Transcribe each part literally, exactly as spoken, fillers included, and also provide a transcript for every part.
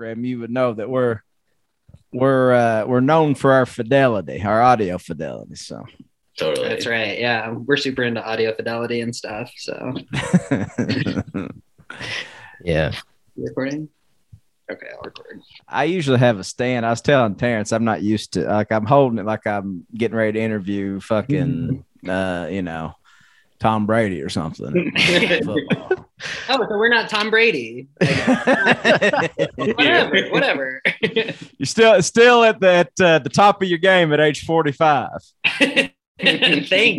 program, you would know that we're we're uh, we're known for our fidelity, our audio fidelity. So totally, that's right. Yeah, we're super into audio fidelity and stuff. So yeah, you recording? Okay, I'll record. I usually have a stand. I was telling Terrence, I'm not used to like I'm holding it like I'm getting ready to interview fucking mm. uh, you know. Tom Brady or something. Oh, so we're not Tom Brady. whatever, whatever. You're still still at that uh, the top of your game at age forty-five. thank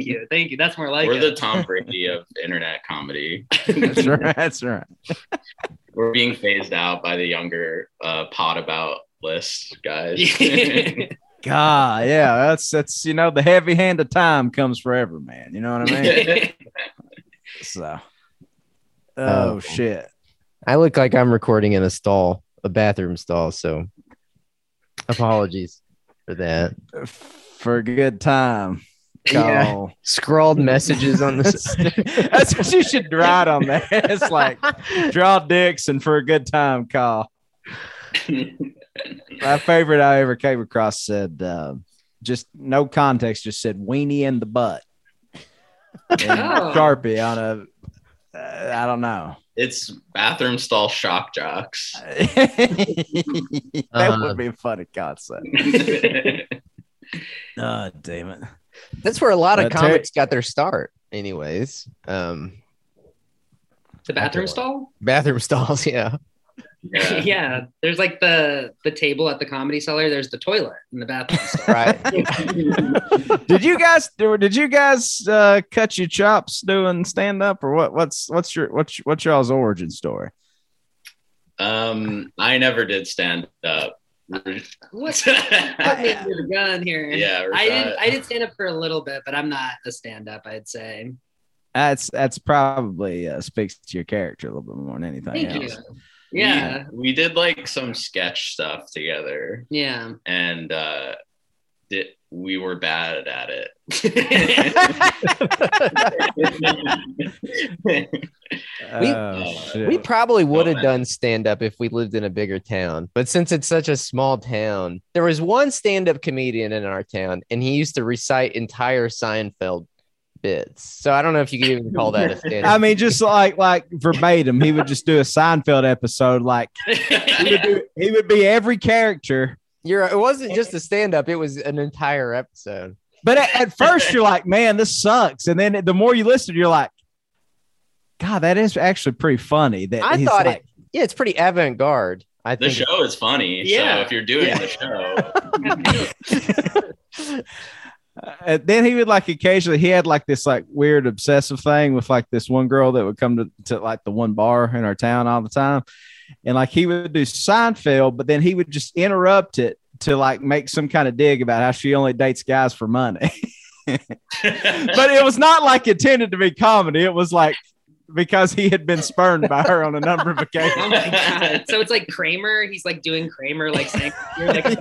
you, thank you. That's more like we're it. The Tom Brady of internet comedy. That's right. That's right. We're being phased out by the younger uh, pod about list guys. God, yeah, that's that's you know the heavy hand of time comes forever, man. You know what I mean? So, oh um, shit, I look like I'm recording in a stall, a bathroom stall. So, apologies for that. For a good time. Yeah. Scrawled messages on the. That's what you should write on there. It's like draw dicks and for a good time call. My favorite I ever came across said, uh, just no context, just said weenie in the butt. And oh. Sharpie on a, uh, I don't know. It's bathroom stall shock jocks. That uh, would be a funny concept. Oh, damn it. That's where a lot of uh, comics Terry- got their start anyways. Um, the bathroom stall? Bathroom stalls, yeah. Yeah. Yeah, there's like the the table at the Comedy Cellar. There's the toilet in the bathroom. Right? Did you guys did you guys uh, cut your chops doing stand up or what? What's what's your what's what's y'all's origin story? Um, I never did stand up. What's the gun here? Yeah, I did. I did stand up for a little bit, but I'm not a stand up. I'd say that's that's probably uh, speaks to your character a little bit more than anything Thank else. You. Yeah, we, we did like some sketch stuff together. Yeah, and uh, it, we were bad at it. we oh, we probably would have done stand up if we lived in a bigger town, but since it's such a small town, there was one stand up comedian in our town, and he used to recite entire Seinfeld bits. So I don't know if you could even call that a stand. I mean, just like like verbatim, he would just do a Seinfeld episode. Like he would, do, he would be every character. You're. It wasn't just a stand up. It was an entire episode. But at, at first, you're like, man, this sucks. And then the more you listen, you're like, God, that is actually pretty funny. That I thought like, it. Yeah, it's pretty avant garde. I the think the show is funny. Yeah. So if you're doing yeah. the show. Uh, then he would like occasionally he had like this like weird obsessive thing with like this one girl that would come to, to like the one bar in our town all the time, and like he would do Seinfeld, but then he would just interrupt it to like make some kind of dig about how she only dates guys for money. But it was not like intended to be comedy. It was like because he had been spurned by her on a number of occasions. Oh my God. So it's like Kramer. He's like doing Kramer like saying you're like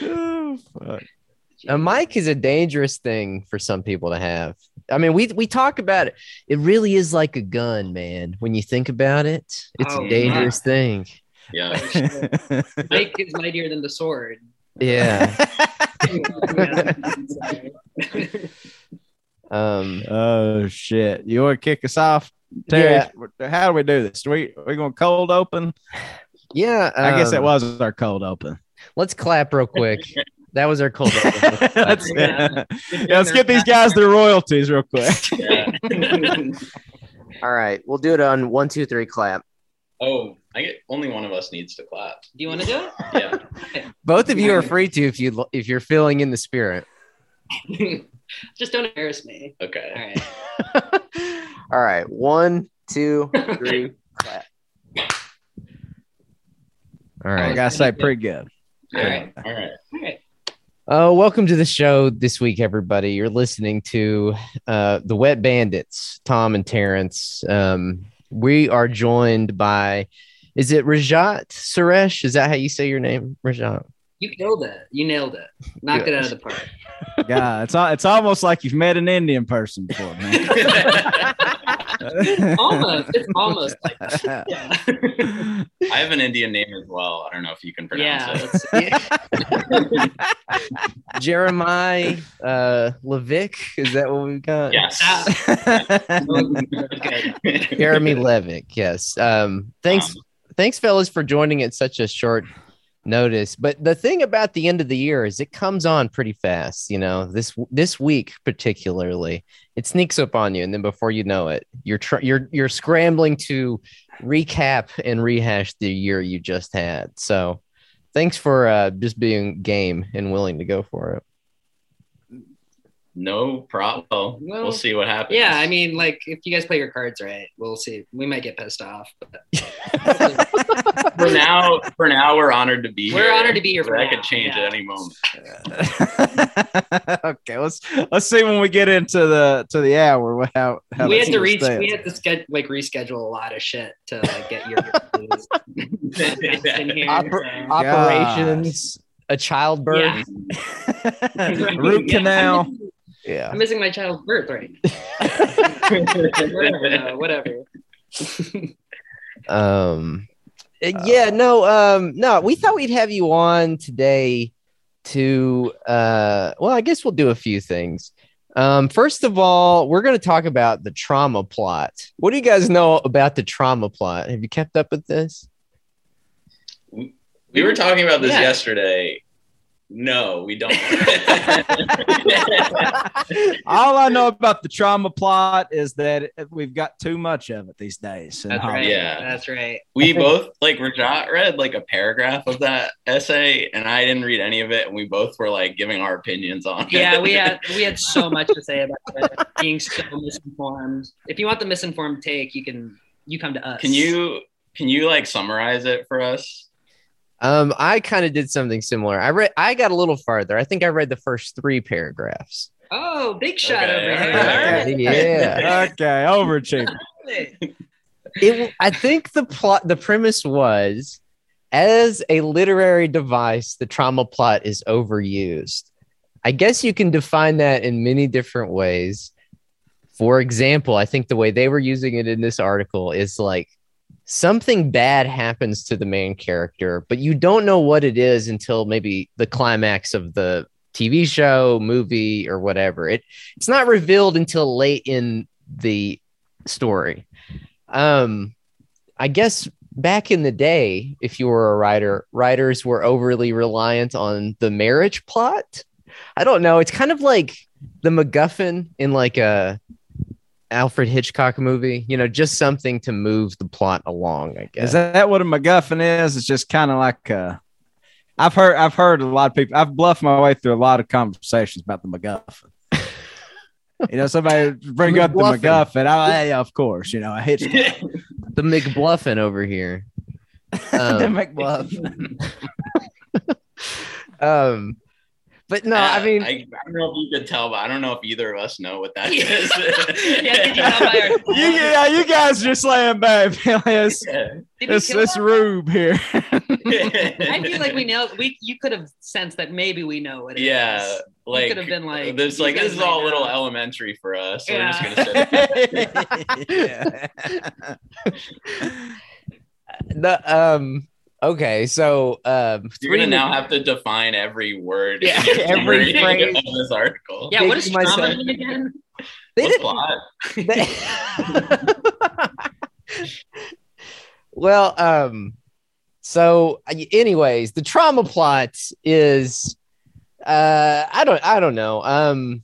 Oh, fuck. A mic is a dangerous thing for some people to have. I mean, we we talk about it. It really is like a gun, man. When you think about it, it's oh, a dangerous yeah. thing. Yeah, mic is mightier than the sword. Yeah. um. Oh shit! You want to kick us off, Terry? Yeah. How do we do this? Are we are we going cold open? Yeah, um, I guess that was our cold open. Let's clap real quick. That was our cold open. Let's, yeah. Yeah, let's get these guys their royalties real quick. Yeah. All right. We'll do it on one, two, three, clap. Oh, I get only one of us needs to clap. Do you want to do it? Yeah. Both of you are free to if you if you're feeling in the spirit. Just don't embarrass me. Okay. All right. All right. One, two, three, clap. All right. I gotta say pretty good. All right. All right. All right. Uh, welcome to the show this week, everybody. You're listening to uh, the Wet Bandits, Tom and Terrence. Um, we are joined by, is it Rajat Suresh? Is that how you say your name, Rajat? You nailed it. You nailed it. Knocked Good. It out of the park. Yeah, it's it's almost like you've met an Indian person before, man. Almost. It's almost like that. Yeah. I have an Indian name as well. I don't know if you can pronounce yeah, it. Yeah. Jeremiah uh, Levick. Is that what we've got? Yes. Jeremy Levick. Yes. Um, thanks. Um, thanks, fellas, for joining at such a short notice. But the thing about the end of the year is it comes on pretty fast. You know, this this week particularly, it sneaks up on you, and then before you know it, you're tr- you're you're scrambling to recap and rehash the year you just had. So, thanks for uh, just being game and willing to go for it. No problem. Well, we'll see what happens. Yeah, I mean, like, if you guys play your cards right, we'll see. We might get pissed off. But for now, for now, we're honored to be we're here. We're honored to be here. For that now. Could change yeah. at any moment. Okay, let's let's see when we get into the to the hour. How, how we had to reach. Stands. We had to ske- like reschedule a lot of shit to like, get your in here, Oper- so. Operations, a childbirth, yeah. root yeah. canal. Yeah, I'm missing my childbirth, right? whatever, no, whatever. Um, yeah, no, um, no. We thought we'd have you on today to, uh, well, I guess we'll do a few things. Um, first of all, we're going to talk about the trauma plot. What do you guys know about the trauma plot? Have you kept up with this? We were talking about this yeah. yesterday. No, we don't. All I know about the trauma plot is that we've got too much of it these days. That's right. Yeah, that's right. We both like Rajat read like a paragraph of that essay, and I didn't read any of it. And we both were like giving our opinions on yeah, it. Yeah, we had we had so much to say about it, being so misinformed. If you want the misinformed take, you can you come to us. Can you can you like summarize it for us? Um, I kind of did something similar. I read, I got a little farther. I think I read the first three paragraphs. Oh, big shot okay, over here. Okay, right. Yeah. Okay, overachiever. It, I think the plot, the premise was, as a literary device, the trauma plot is overused. I guess you can define that in many different ways. For example, I think the way they were using it in this article is like, something bad happens to the main character, but you don't know what it is until maybe the climax of the T V show, movie, or whatever. It it's not revealed until late in the story. Um, I guess back in the day, if you were a writer, writers were overly reliant on the marriage plot. I don't know. It's kind of like the MacGuffin in like a Alfred Hitchcock movie, you know, just something to move the plot along, I guess. Is that what a MacGuffin is? It's just kind of like a, I've heard, I've heard a lot of people, I've bluffed my way through a lot of conversations about the MacGuffin. You know, somebody bring up the MacGuffin. I, of course, you know, I Hitchcock. The McBluffin over here. Um, the McBluffin. um, But no, uh, I mean, I, I don't know if you could tell, but I don't know if either of us know what that yeah. is. Yeah, you, know by our- you, yeah, you guys are just laying back. It's, yeah. it's, it's Rube here. I feel like we know. We you could have sensed that maybe we know what it yeah, is. Yeah, like could have been like this. Like this is all a little out. Elementary for us. So yeah. We're just gonna say. the um. Okay, so um, you're gonna now have to define every word, yeah, every phrase of this article. Yeah, what is trauma mean again? They plot. They... well, um, so anyways, the trauma plot is, uh, I don't, I don't know, um,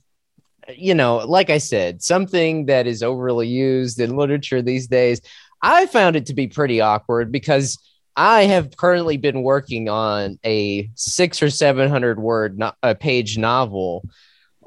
you know, like I said, something that is overly used in literature these days. I found it to be pretty awkward because I have currently been working on a six or seven hundred word no- a page novel,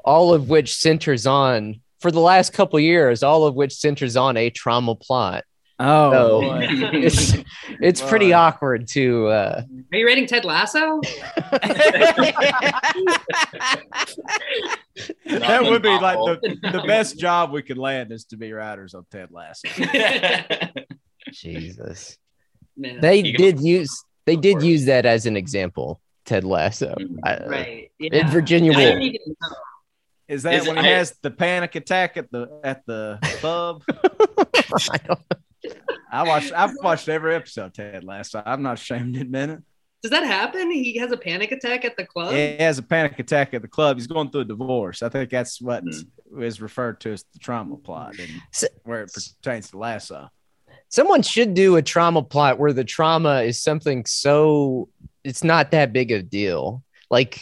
all of which centers on for the last couple of years, all of which centers on a trauma plot. Oh, so, it's it's Lord. Pretty awkward to. Uh... Are you reading Ted Lasso? That would be like the, the best job we could land is to be writers on Ted Lasso. Jesus. Man. They you did use they did use that as an example, Ted Lasso. Right. Yeah. In Virginia Woolf. Is that is when it, he I, has the panic attack at the at the pub? I don't know. I watched I've watched every episode of Ted Lasso. I'm not ashamed to admit it. Does that happen? He has a panic attack at the club? He has a panic attack at the club. He's going through a divorce. I think that's what mm-hmm. is referred to as the trauma plot, and so, where it pertains to Lasso. Someone should do a trauma plot where the trauma is something so it's not that big of a deal. Like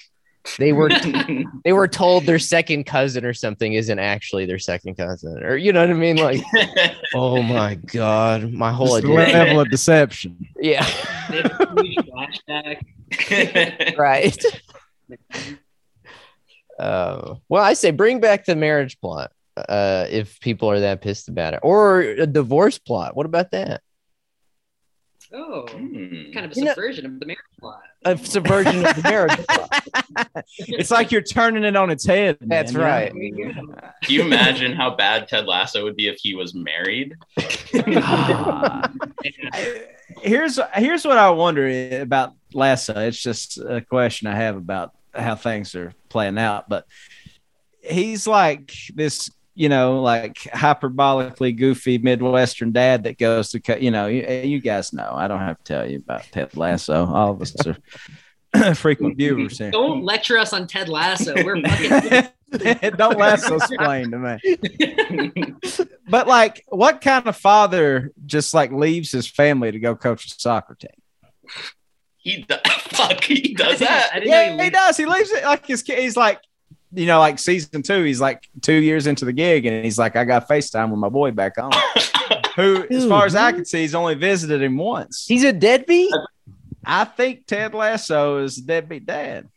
they were t- they were told their second cousin or something isn't actually their second cousin, or you know what I mean? Like, oh my god, my whole idea. Level of deception. Yeah. Right. Uh, well, I say bring back the marriage plot uh, if people are that pissed about it, or a divorce plot. What about that? Oh, hmm. kind of a subversion you know, of the marriage plot. A subversion of the marriage plot. It's like you're turning it on its head. Man. That's right. Can you imagine how bad Ted Lasso would be if he was married? uh, here's here's what I wonder about Lasso. It's just a question I have about how things are playing out. But he's like this, you know, like hyperbolically goofy Midwestern dad that goes to, you know, you, you guys know, I don't have to tell you about Ted Lasso. All of us are frequent viewers here. Don't lecture us on Ted Lasso. We're fucking. Don't lasso-splain to me. But like, what kind of father just like leaves his family to go coach a soccer team? He does. Fuck, he does that. I didn't, I didn't yeah, he, he does. He leaves it like his kid. He's like, you know, like season two, he's like two years into the gig, and he's like, I got FaceTime with my boy back home. Who, dude, as far as I can see, he's only visited him once. He's a deadbeat? I think Ted Lasso is a deadbeat dad.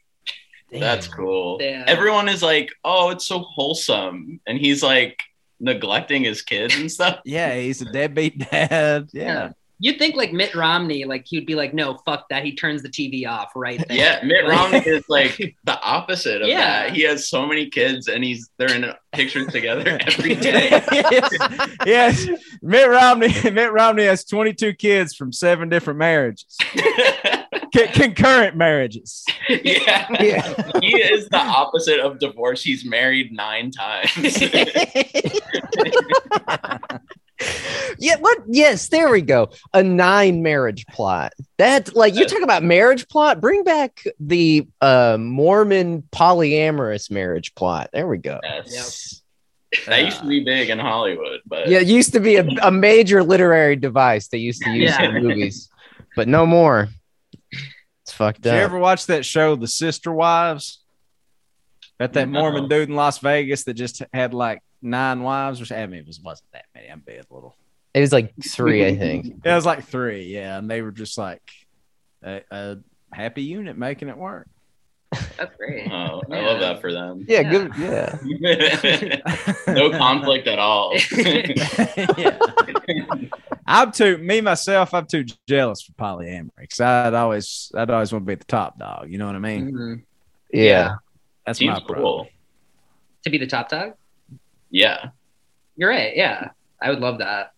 Damn. That's cool. Damn. Everyone is like, oh, it's so wholesome. And he's like neglecting his kids and stuff. Yeah, he's a deadbeat dad. Yeah. yeah. You'd think like Mitt Romney, like he'd be like, no, fuck that. He turns the T V off right there. Yeah, Mitt Romney is like the opposite of yeah. that. He has so many kids, and he's they're in pictures together every day. yes. yes, Mitt Romney. Mitt Romney has twenty-two kids from seven different marriages, Con- concurrent marriages. Yeah. yeah, he is the opposite of divorce. He's married nine times. Yeah, what? Yes, there we go. A nine marriage plot. That's like you're talking about marriage plot. Bring back the uh, Mormon polyamorous marriage plot. There we go. Yes. Yep. That uh, used to be big in Hollywood, but yeah, it used to be a, a major literary device they used to use yeah. in movies, but no more. It's fucked Did up. Did you ever watch that show, The Sister Wives? That that no. Mormon dude in Las Vegas that just had like nine wives, or I mean, it was, wasn't that many. I'm being a little. It was like three, I think. It was like three, yeah, and they were just like a, a happy unit making it work. That's great. Oh, yeah. I love that for them. Yeah, yeah. good. Yeah, no conflict at all. yeah. I'm too me myself. I'm too jealous for polyamory because I'd always, I'd always want to be the top dog. You know what I mean? Mm-hmm. Yeah. yeah, that's Seems my problem. Cool. To be the top dog. Yeah, you're right. Yeah, I would love that.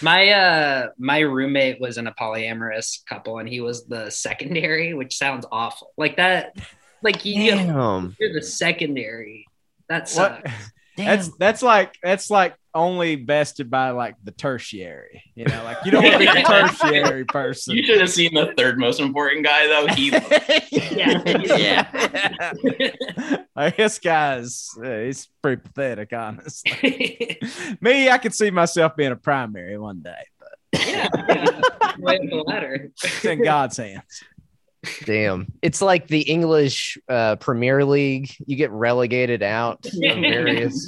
my uh, my roommate was in a polyamorous couple, and he was the secondary, which sounds awful. Like that, like you, know, you're the secondary. That sucks. That's that's like that's like only bested by like the tertiary. You know, like you don't want to be the tertiary person. You should have seen the third most important guy though. He, yeah, yeah. yeah. Like, this guy's uh, he's pretty pathetic, honestly. Me, I could see myself being a primary one day, but yeah, yeah. Way up the ladder. It's in God's hands. Damn, it's like the English uh, Premier League. You get relegated out of various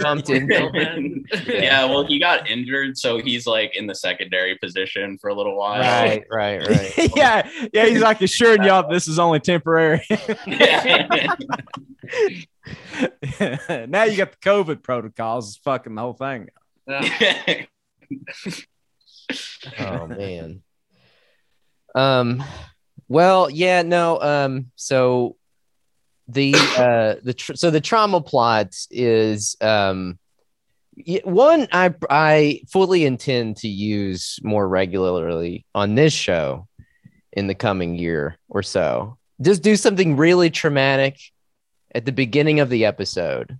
dumped in. Yeah, well, he got injured, so he's like in the secondary position for a little while. Right, right, right. yeah, yeah. He's like assuring y'all this is only temporary. Now you got the COVID protocols, it's fucking the whole thing. Oh man. Um. Well, yeah, no. Um, so the uh, the tr- so the trauma plot is um, one I I fully intend to use more regularly on this show in the coming year or so. just do something really traumatic at the beginning of the episode.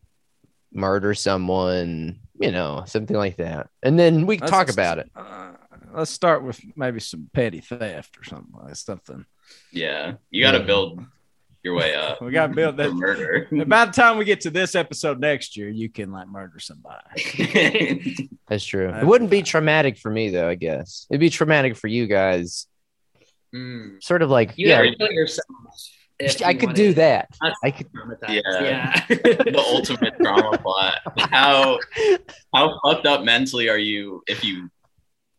Murder someone, you know, something like that. And then we let's, talk about it. Uh, let's start with maybe some petty theft or something like something. Yeah. You got to yeah. build your way up. We got to build that murder. By the time we get to this episode next year, you can like murder somebody. That's true. That'd it wouldn't be, be traumatic for me though, I guess. It'd be traumatic for you guys. Mm. Sort of like, you yeah, yourself. If I could do that. I could. Yeah, yeah. The ultimate drama plot. How how fucked up mentally are you if you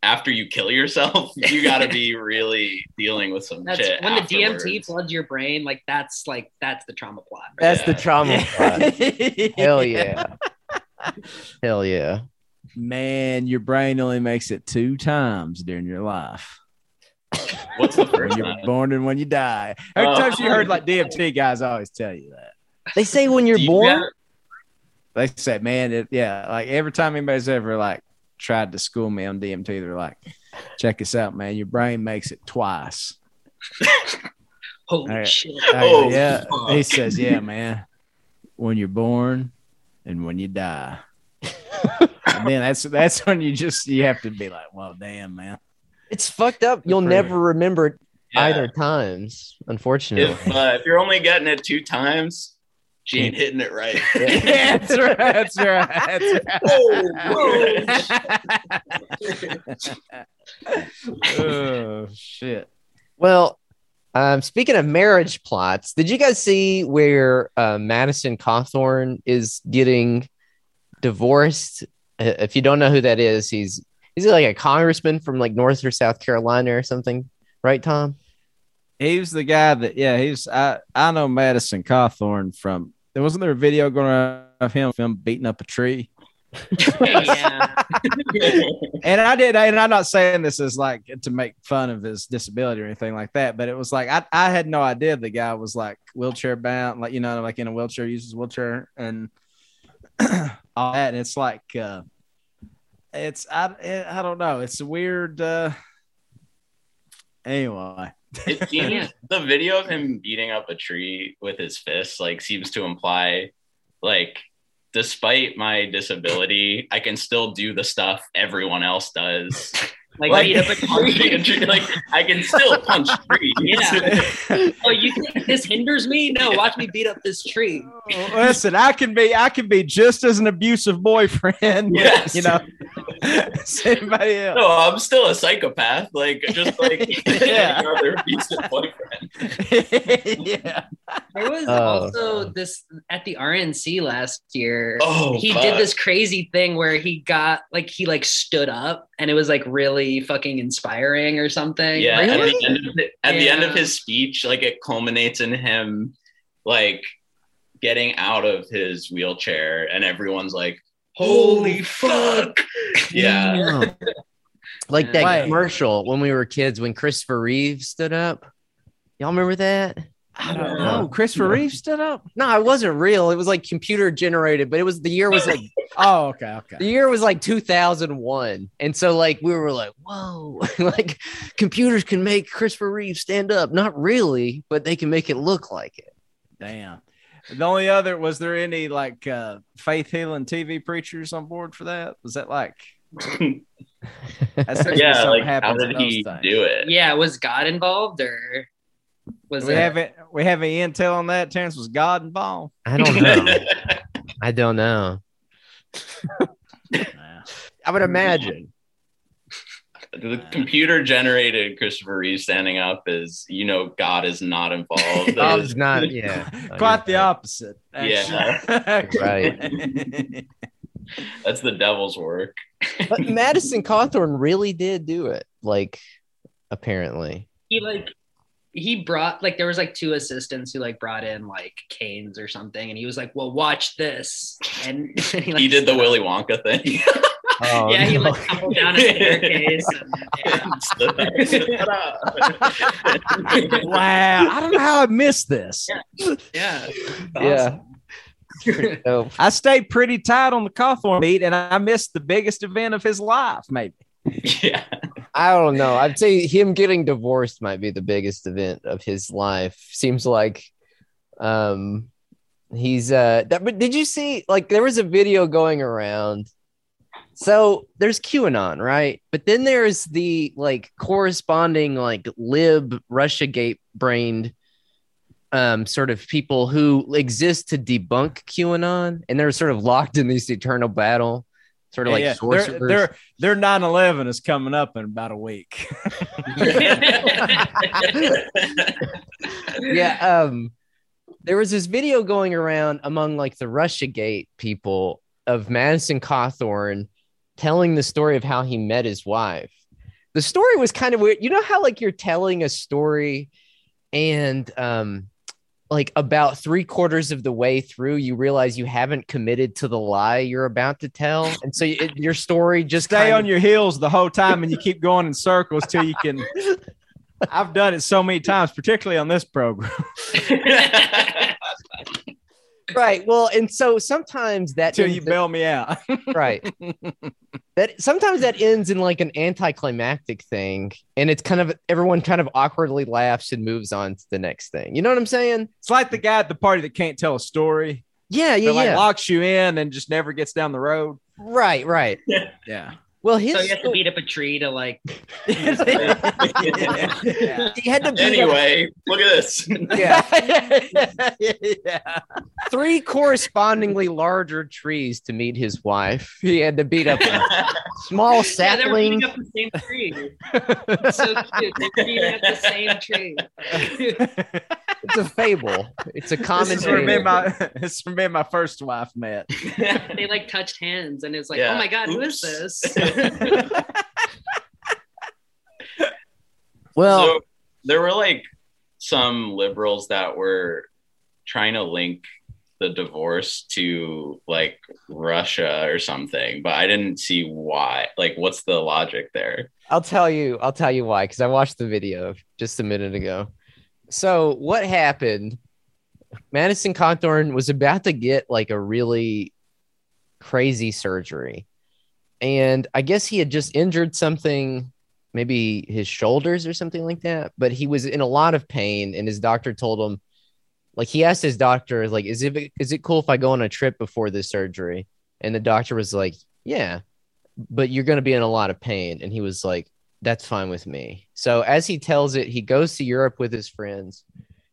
after you kill yourself? You got to be really dealing with some that's, shit. When afterwards. The D M T floods your brain, like that's like that's the trauma plot. Right? That's yeah. the trauma plot. Hell yeah. Hell yeah. Man, your brain only makes it two times during your life. What's the first you're time? Born and when you die. How many uh, times you heard like D M T guys always tell you that? They say when you're you born. Got... They say, man, it, yeah. Like every time anybody's ever like tried to school me on D M T, they're like, check this out, man. Your brain makes it twice. Holy right. shit. Right. Oh, yeah. Fuck. He says, yeah, man. When you're born and when you die. And then that's that's when you just you have to be like, well, damn, man. It's fucked up. You'll never remember it yeah. either times, unfortunately. If, uh, if you're only getting it two times, she ain't hitting it right. Yeah, that's right. That's right. That's right. Oh, whoa. Oh, shit. Well, um, speaking of marriage plots, did you guys see where uh, Madison Cawthorn is getting divorced? Uh, if you don't know who that is, he's He's like a congressman from like North or South Carolina or something, right, Tom? He was the guy that, yeah, he's. I I know Madison Cawthorn from. There wasn't there a video going around of him, him beating up a tree. Yeah. And I did, and I'm not saying this is like to make fun of his disability or anything like that, but it was like I I had no idea the guy was like wheelchair bound, like you know, like in a wheelchair, uses wheelchair and all that. And it's like. Uh, It's I I don't know. It's a weird. Uh... Anyway, it seems the video of him beating up a tree with his fists like seems to imply, like, despite my disability, I can still do the stuff everyone else does. Like, like, I punch tree. Like I can still punch trees. Yeah. Oh, you think this hinders me? No, watch me beat up this tree. Well, listen, I can be I can be just as an abusive boyfriend. Yes. You know. Anybody else. No, I'm still a psychopath. Like just like yeah. another abusive boyfriend. Yeah. There was oh. also this at the R N C last year. Oh, he fuck. did this crazy thing where he got like he like stood up and it was like really fucking inspiring or something. Yeah. Really? At, the end, of the, at yeah. the end of his speech, like it culminates in him like getting out of his wheelchair, and everyone's like, "Holy fuck!" Yeah. yeah. Like that right. commercial when we were kids when Christopher Reeve stood up. Y'all remember that? I don't know. Christopher no. Reeve stood up. No, it wasn't real. It was like computer generated, but it was the year was like oh, okay, okay. The year was like two thousand one. And so like we were like, whoa, like computers can make Christopher Reeve stand up. Not really, but they can make it look like it. Damn. The only other was there any like uh, faith healing T V preachers on board for that? Was that like that's yeah, like how did he things. do it? Yeah, was God involved or Was we have it? We have any intel on that? Terrence, was God involved? I don't know. I don't know. I would imagine the computer generated Christopher Reeve standing up is, you know, God is not involved. God's not. Yeah, quite the opposite. Actually. Yeah, right. That's the devil's work. But Madison Cawthorn really did do it. Like, apparently, he like. He brought like there was like two assistants who like brought in like canes or something, and he was like, "Well, watch this." And, and he, like, he did the Willy Wonka thing. Oh, yeah, he no. like tumbled down a staircase. Yeah. Wow, I don't know how I missed this. Yeah, yeah, awesome. Yeah. I stayed pretty tight on the Cawthorn beat, and I missed the biggest event of his life, maybe. Yeah. I don't know. I'd say him getting divorced might be the biggest event of his life. Seems like um, he's uh, that. But did you see, like, there was a video going around? So there's QAnon, right? But then there's the like corresponding like lib Russiagate brained um, sort of people who exist to debunk QAnon, and they're sort of locked in this eternal battle. Sort of yeah, like yeah. Their their nine eleven is coming up in about a week. yeah. Um, there was this video going around among like the Russiagate people of Madison Cawthorn telling the story of how he met his wife. The story was kind of weird. You know how like you're telling a story and um, like about three quarters of the way through, you realize you haven't committed to the lie you're about to tell. And so it, your story just stay kind of on your heels the whole time. And you keep going in circles till you can. I've done it so many times, particularly on this program. Right. Well, and so sometimes that till you bail me out. Right. That sometimes that ends in like an anticlimactic thing. And it's kind of everyone kind of awkwardly laughs and moves on to the next thing. You know what I'm saying? It's like the guy at the party that can't tell a story. Yeah. Yeah. That, like, yeah. locks you in and just never gets down the road. Right. Right. Yeah. Yeah. Well, his so you have to beat up a tree to like. yeah. Yeah. He had to beat anyway. Up... Look at this. Yeah. yeah. Three correspondingly larger trees to meet his wife. He had to beat up a small sapling. Yeah, they're beating up the same tree. It's so cute. They're beating up the same tree. It's a fable. It's a common. This is where me and my, this is where me and my first wife met. They like touched hands, and it's like, yeah. oh my god, oops. Who is this? Well, so there were like some liberals that were trying to link the divorce to like Russia or something, but I didn't see why. Like, what's the logic there? I'll tell you. I'll tell you why, because I watched the video just a minute ago. So what happened? Madison Cawthorn was about to get like a really crazy surgery. And I guess he had just injured something, maybe his shoulders or something like that. But he was in a lot of pain, and his doctor told him, like, he asked his doctor, like, is it is it cool if I go on a trip before this surgery? And the doctor was like, yeah, but you're going to be in a lot of pain. And he was like, that's fine with me. So as he tells it, he goes to Europe with his friends,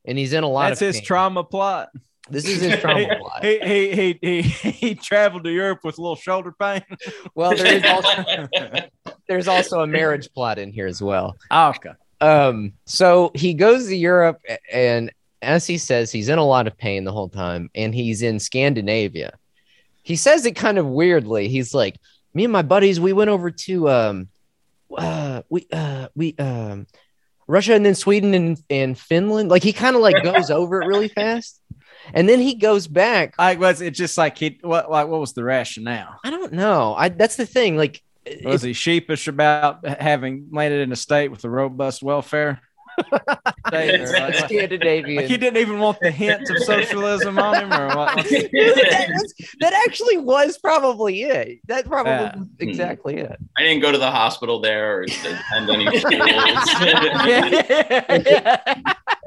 and he's in a lot that's of pain. That's his trauma plot. This is his trauma plot. He, he, he, he, he traveled to Europe with a little shoulder pain. Well, there is also, there's also a marriage plot in here as well. Oh, okay. Um, so he goes to Europe, and as he says, he's in a lot of pain the whole time, and he's in Scandinavia. He says it kind of weirdly. He's like, me and my buddies, we went over to um, uh, we uh, we um, Russia and then Sweden and, and Finland. Like, he kind of like goes over it really fast. And then he goes back. I was. It's just like he. What? Like, what was the rationale? I don't know. I. That's the thing. Like, was it, he sheepish about having landed in a state with a robust welfare? State, or like, Scandinavian. Like, he didn't even want the hint of socialism on him, or what? that, was, that actually was probably it. That probably yeah. was exactly it. I didn't go to the hospital there or attend any schools. yeah, yeah, yeah.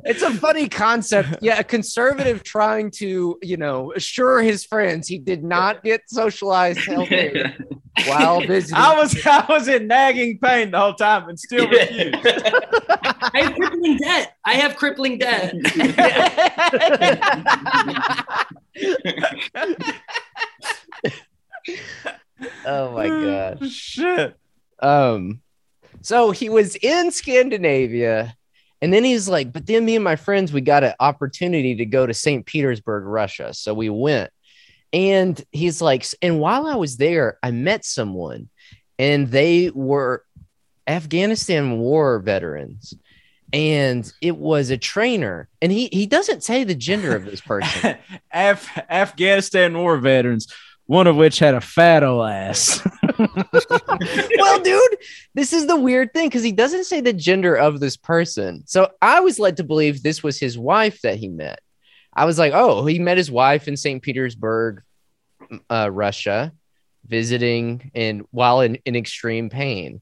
It's a funny concept. Yeah, a conservative trying to, you know, assure his friends he did not get socialized healthcare while visiting. I was I was in nagging pain the whole time and still refused. I have crippling debt. I have crippling debt. Oh my god. Shit. Um so he was in Scandinavia. And then he's like, but then me and my friends, we got an opportunity to go to Saint Petersburg, Russia. So we went, and he's like, and while I was there, I met someone, and they were Afghanistan war veterans, and it was a trainer. And he, he doesn't say the gender of this person. Af- Afghanistan war veterans, one of which had a fat old ass. Well, dude, this is the weird thing, because he doesn't say the gender of this person. So I was led to believe this was his wife that he met. I was like, oh, he met his wife in Saint Petersburg, uh, Russia, visiting and while in, in extreme pain.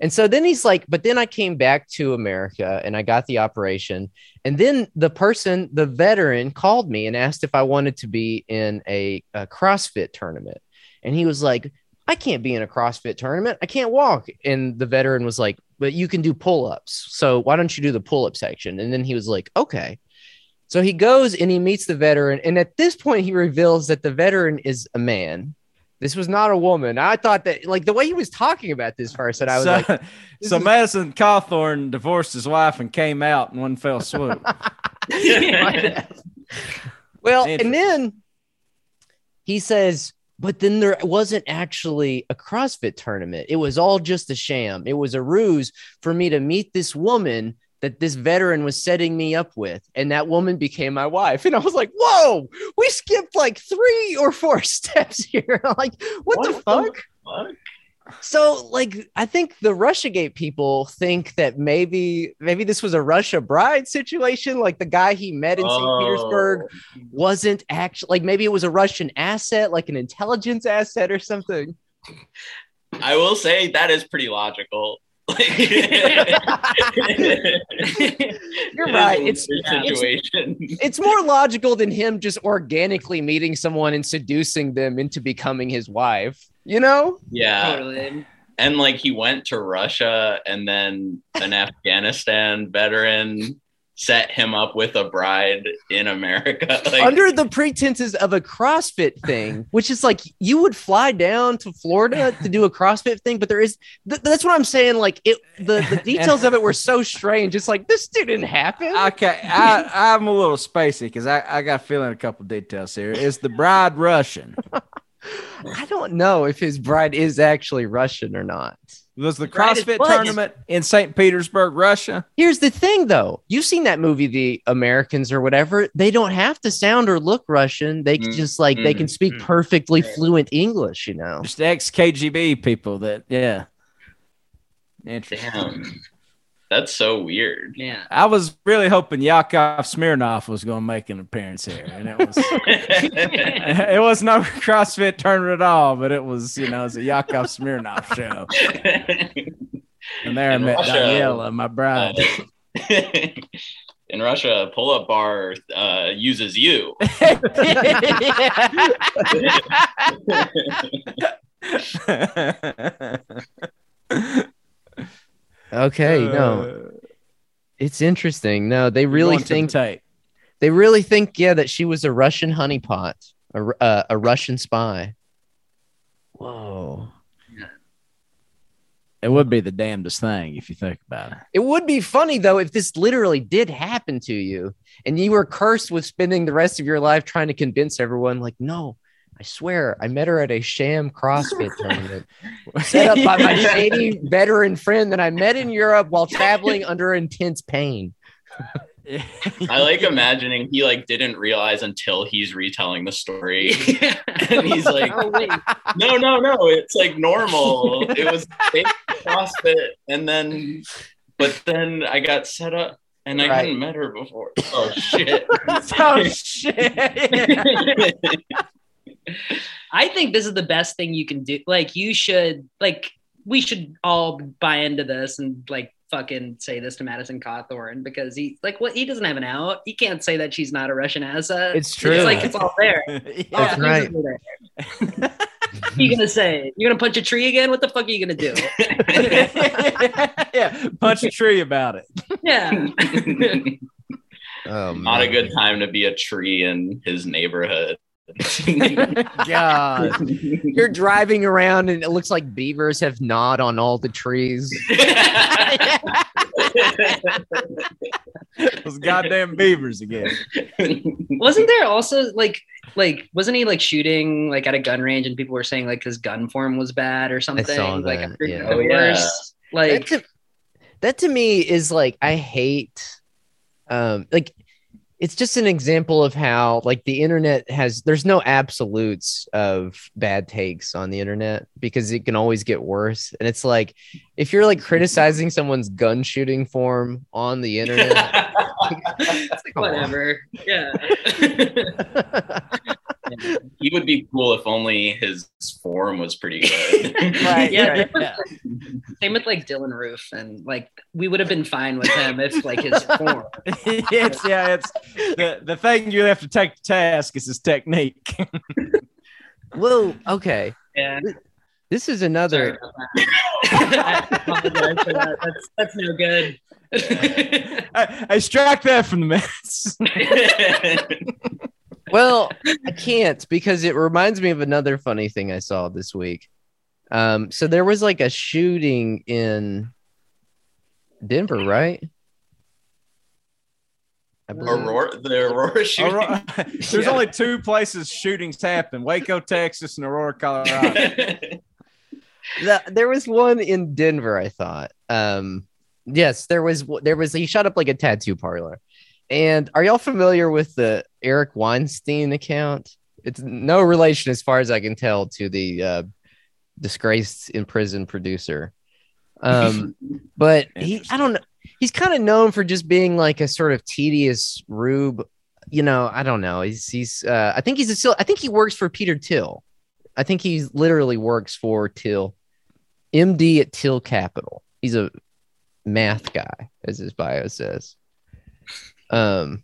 And so then he's like, but then I came back to America and I got the operation. And then the person, the veteran, called me and asked if I wanted to be in a, a CrossFit tournament. And he was like, I can't be in a CrossFit tournament. I can't walk. And the veteran was like, but you can do pull-ups. So why don't you do the pull-up section? And then he was like, okay. So he goes and he meets the veteran. And at this point, he reveals that the veteran is a man. This was not a woman. I thought that, like, the way he was talking about this person, I was so, like. So is- Madison Cawthorn divorced his wife and came out in one fell swoop. Well, and then he says, but then there wasn't actually a CrossFit tournament. It was all just a sham. It was a ruse for me to meet this woman that this veteran was setting me up with. And that woman became my wife. And I was like, whoa, we skipped like three or four steps here. Like, what, what the, fuck? the fuck? So like, I think the Russiagate people think that maybe, maybe this was a Russia bride situation. Like the guy he met in oh. Saint Petersburg wasn't actually, like maybe it was a Russian asset, like an intelligence asset or something. I will say that is pretty logical. You're right. It's, it's, it's more logical than him just organically meeting someone and seducing them into becoming his wife, you know? Yeah. Totally. And like he went to Russia and then an Afghanistan veteran set him up with a bride in America. Like, under the pretenses of a CrossFit thing, which is like, you would fly down to Florida to do a CrossFit thing, but there is, th- that's what I'm saying. Like it, the, the details of it were so strange. It's like, this didn't happen. Okay. I, I'm a little spacey because I, I got feeling a couple details here. Is the bride Russian? I don't know if his bride is actually Russian or not. Was the CrossFit right, tournament in Saint Petersburg, Russia? Here's the thing, though. You've seen that movie, The Americans or whatever. They don't have to sound or look Russian. They can mm, just like mm, they can speak mm, perfectly yeah. fluent English, you know. Just ex-K G B people that, yeah. Interesting. Damn. That's so weird. Yeah. I was really hoping Yakov Smirnoff was going to make an appearance here. And it was it was no CrossFit tournament at all, but it was, you know, it was a Yakov Smirnoff show. And there in I met Russia, Daniela, my bride. Uh, in Russia, a pull-up bar uh, uses you. Okay, uh, no, it's interesting. No, they really think tight. They really think, yeah, that she was a Russian honeypot, a uh, a Russian spy. Whoa, yeah. It would be the damnedest thing if you think about it. It would be funny though if this literally did happen to you and you were cursed with spending the rest of your life trying to convince everyone, like, no. I swear, I met her at a sham CrossFit tournament set up by my shady veteran friend that I met in Europe while traveling under intense pain. I like imagining he like didn't realize until he's retelling the story. Yeah. And he's like, oh, no, no, no. It's like normal. It was fake CrossFit. And then, but then I got set up. And I right. hadn't met her before. Oh, shit. Oh, shit. I think this is the best thing you can do. Like, you should, like, we should all buy into this and, like, fucking say this to Madison Cawthorn because he, like, what? Well, he doesn't have an out. He can't say that she's not a Russian asset. It's true. It's like, it's all there. Yeah. That's right. What are you going to say? You're going to punch a tree again? What the fuck are you going to do? Yeah. Punch a tree about it. Yeah. Oh, not a good time to be a tree in his neighborhood. God, you're driving around and it looks like beavers have gnawed on all the trees. Those goddamn beavers again. Wasn't there also like like wasn't he like shooting like at a gun range and people were saying like his gun form was bad or something? I saw that, like after yeah. oh, yeah. like that to, that to me is like I hate um like it's just an example of how like the internet has, there's no absolutes of bad takes on the internet because it can always get worse. And it's like, if you're like criticizing someone's gun shooting form on the internet, it's like, whatever. Yeah. He would be cool if only his form was pretty good. Right, yeah, right, yeah. Same with like Dylan Roof, and like we would have been fine with him if like his form. It's, yeah, it's the, the thing you have to take to task is his technique. Well, okay. Yeah. This is another. I apologize for that. That's, that's no good. I, I struck that from the mess. Well, I can't, because it reminds me of another funny thing I saw this week. Um, so there was like a shooting in Denver, right? Aurora, the Aurora shooting. Aurora. There's yeah. only two places shootings happen: Waco, Texas, and Aurora, Colorado. The, there was one in Denver, I thought. Um, yes, there was. There was. He shot up like a tattoo parlor. And are y'all familiar with the Eric Weinstein account? It's no relation, as far as I can tell, to the uh, disgraced in prison producer. Um, but he, I don't know. He's kind of known for just being like a sort of tedious rube, you know. I don't know. He's he's. Uh, I think he's a still. I think he works for Peter Thiel. I think he literally works for Thiel, M D at Thiel Capital. He's a math guy, as his bio says. Um.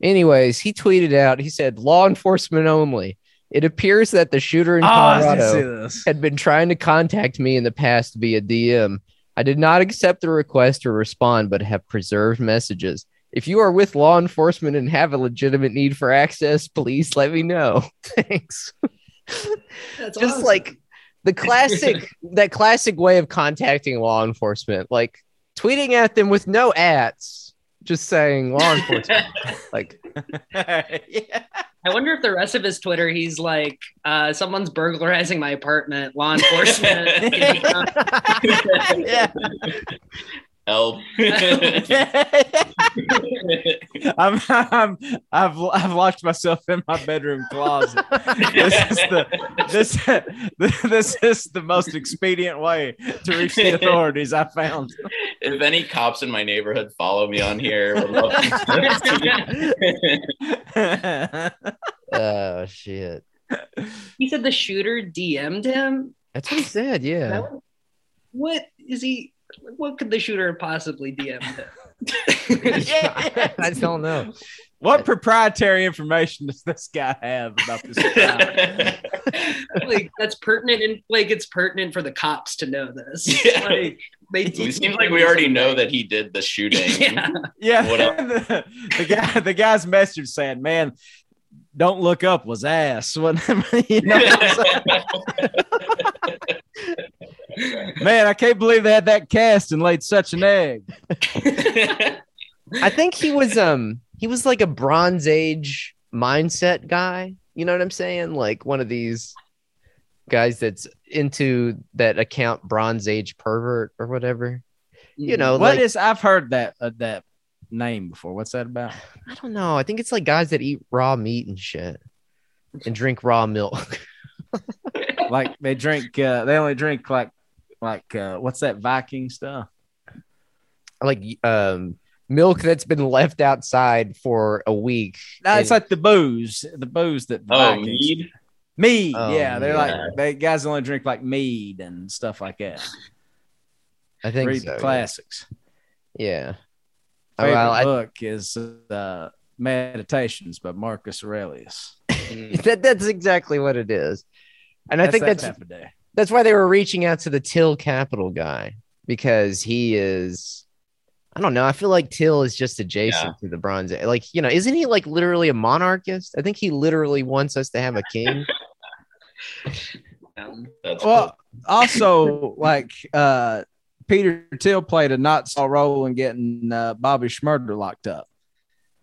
Anyways, he tweeted out. He said, "Law enforcement only. It appears that the shooter in oh, Colorado had been trying to contact me in the past via D M." I did not accept the request or respond, but have preserved messages. If you are with law enforcement and have a legitimate need for access, please let me know. Thanks. That's just awesome. Like the classic, that classic way of contacting law enforcement, like tweeting at them with no ads, just saying law enforcement. Like, yeah. I wonder if the rest of his Twitter, he's like, uh, someone's burglarizing my apartment, law enforcement. Yeah. Help. I'm, I'm, I've, I've locked myself in my bedroom closet. This is the, this, this is the most expedient way to reach the authorities I found. If any cops in my neighborhood follow me on here, we'd love to. Oh shit! He said the shooter D M'd him. That's what he said. Yeah. What, what is he? What could the shooter possibly D M him? Yeah. I don't know. What proprietary information does this guy have about this crime? Like, that's pertinent, and like it's pertinent for the cops to know this. Yeah. Like, they it seems like, like we already something. know that he did the shooting. Yeah, yeah. What else? The, the guy, the guy's message saying, "Man, don't look up was ass." What, you know what I'm saying? Man, I can't believe they had that cast and laid such an egg. I think he was um he was like a Bronze Age mindset guy. You know what I'm saying? Like one of these guys that's into that account Bronze Age pervert or whatever. You know, what like, is I've heard that uh, that name before. What's that about? I don't know. I think it's like guys that eat raw meat and shit and drink raw milk. Like they drink uh, they only drink like Like, uh, what's that Viking stuff? Like um, milk that's been left outside for a week. No, and... it's like the booze. The booze that the oh, Vikings... mead? Mead, oh, yeah. They're yeah. like, they guys only drink like mead and stuff like that. I think Read so, the classics. Yeah. yeah. Favorite oh, well, book I... is uh, Meditations by Marcus Aurelius. that, that's exactly what it is. And that's I think that that's... half a day. That's why they were reaching out to the Till Capital guy, because he is, I don't know. I feel like Till is just adjacent yeah. to the Bronze Age. Like, you know, isn't he like literally a monarchist? I think he literally wants us to have a king. That's well, cool. Also, like uh, Peter Till played a not small role in getting uh, Bobby Schmurder locked up.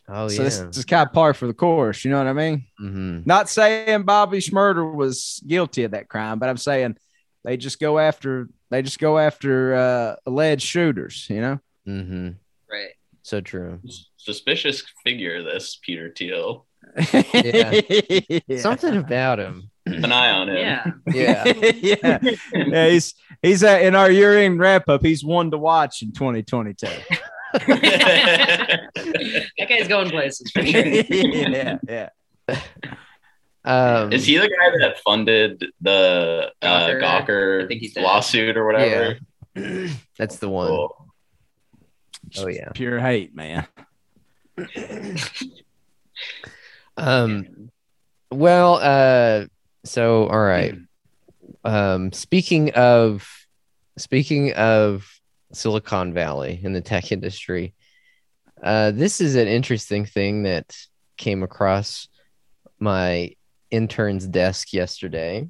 Oh, so yeah. So this is kind of par for the course. You know what I mean? Mm-hmm. Not saying Bobby Schmurder was guilty of that crime, but I'm saying they just go after they just go after uh, alleged shooters. You know? Mm-hmm. Right. So true. Suspicious figure, this Peter Thiel. Yeah. Yeah. Something about him. Keep an eye on him. Yeah. Yeah. Yeah. Yeah. He's he's uh, in our year-end wrap up. He's one to watch in twenty twenty-two. That guy's going places for sure. Yeah, yeah. Um, Is he the guy that funded the uh, Gawker, Gawker lawsuit or whatever? Yeah. That's the one. Cool. Oh, yeah. Pure hate, man. um. Well, uh, so, all right. Um, speaking of, speaking of Silicon Valley in the tech industry, uh, this is an interesting thing that came across my intern's desk yesterday.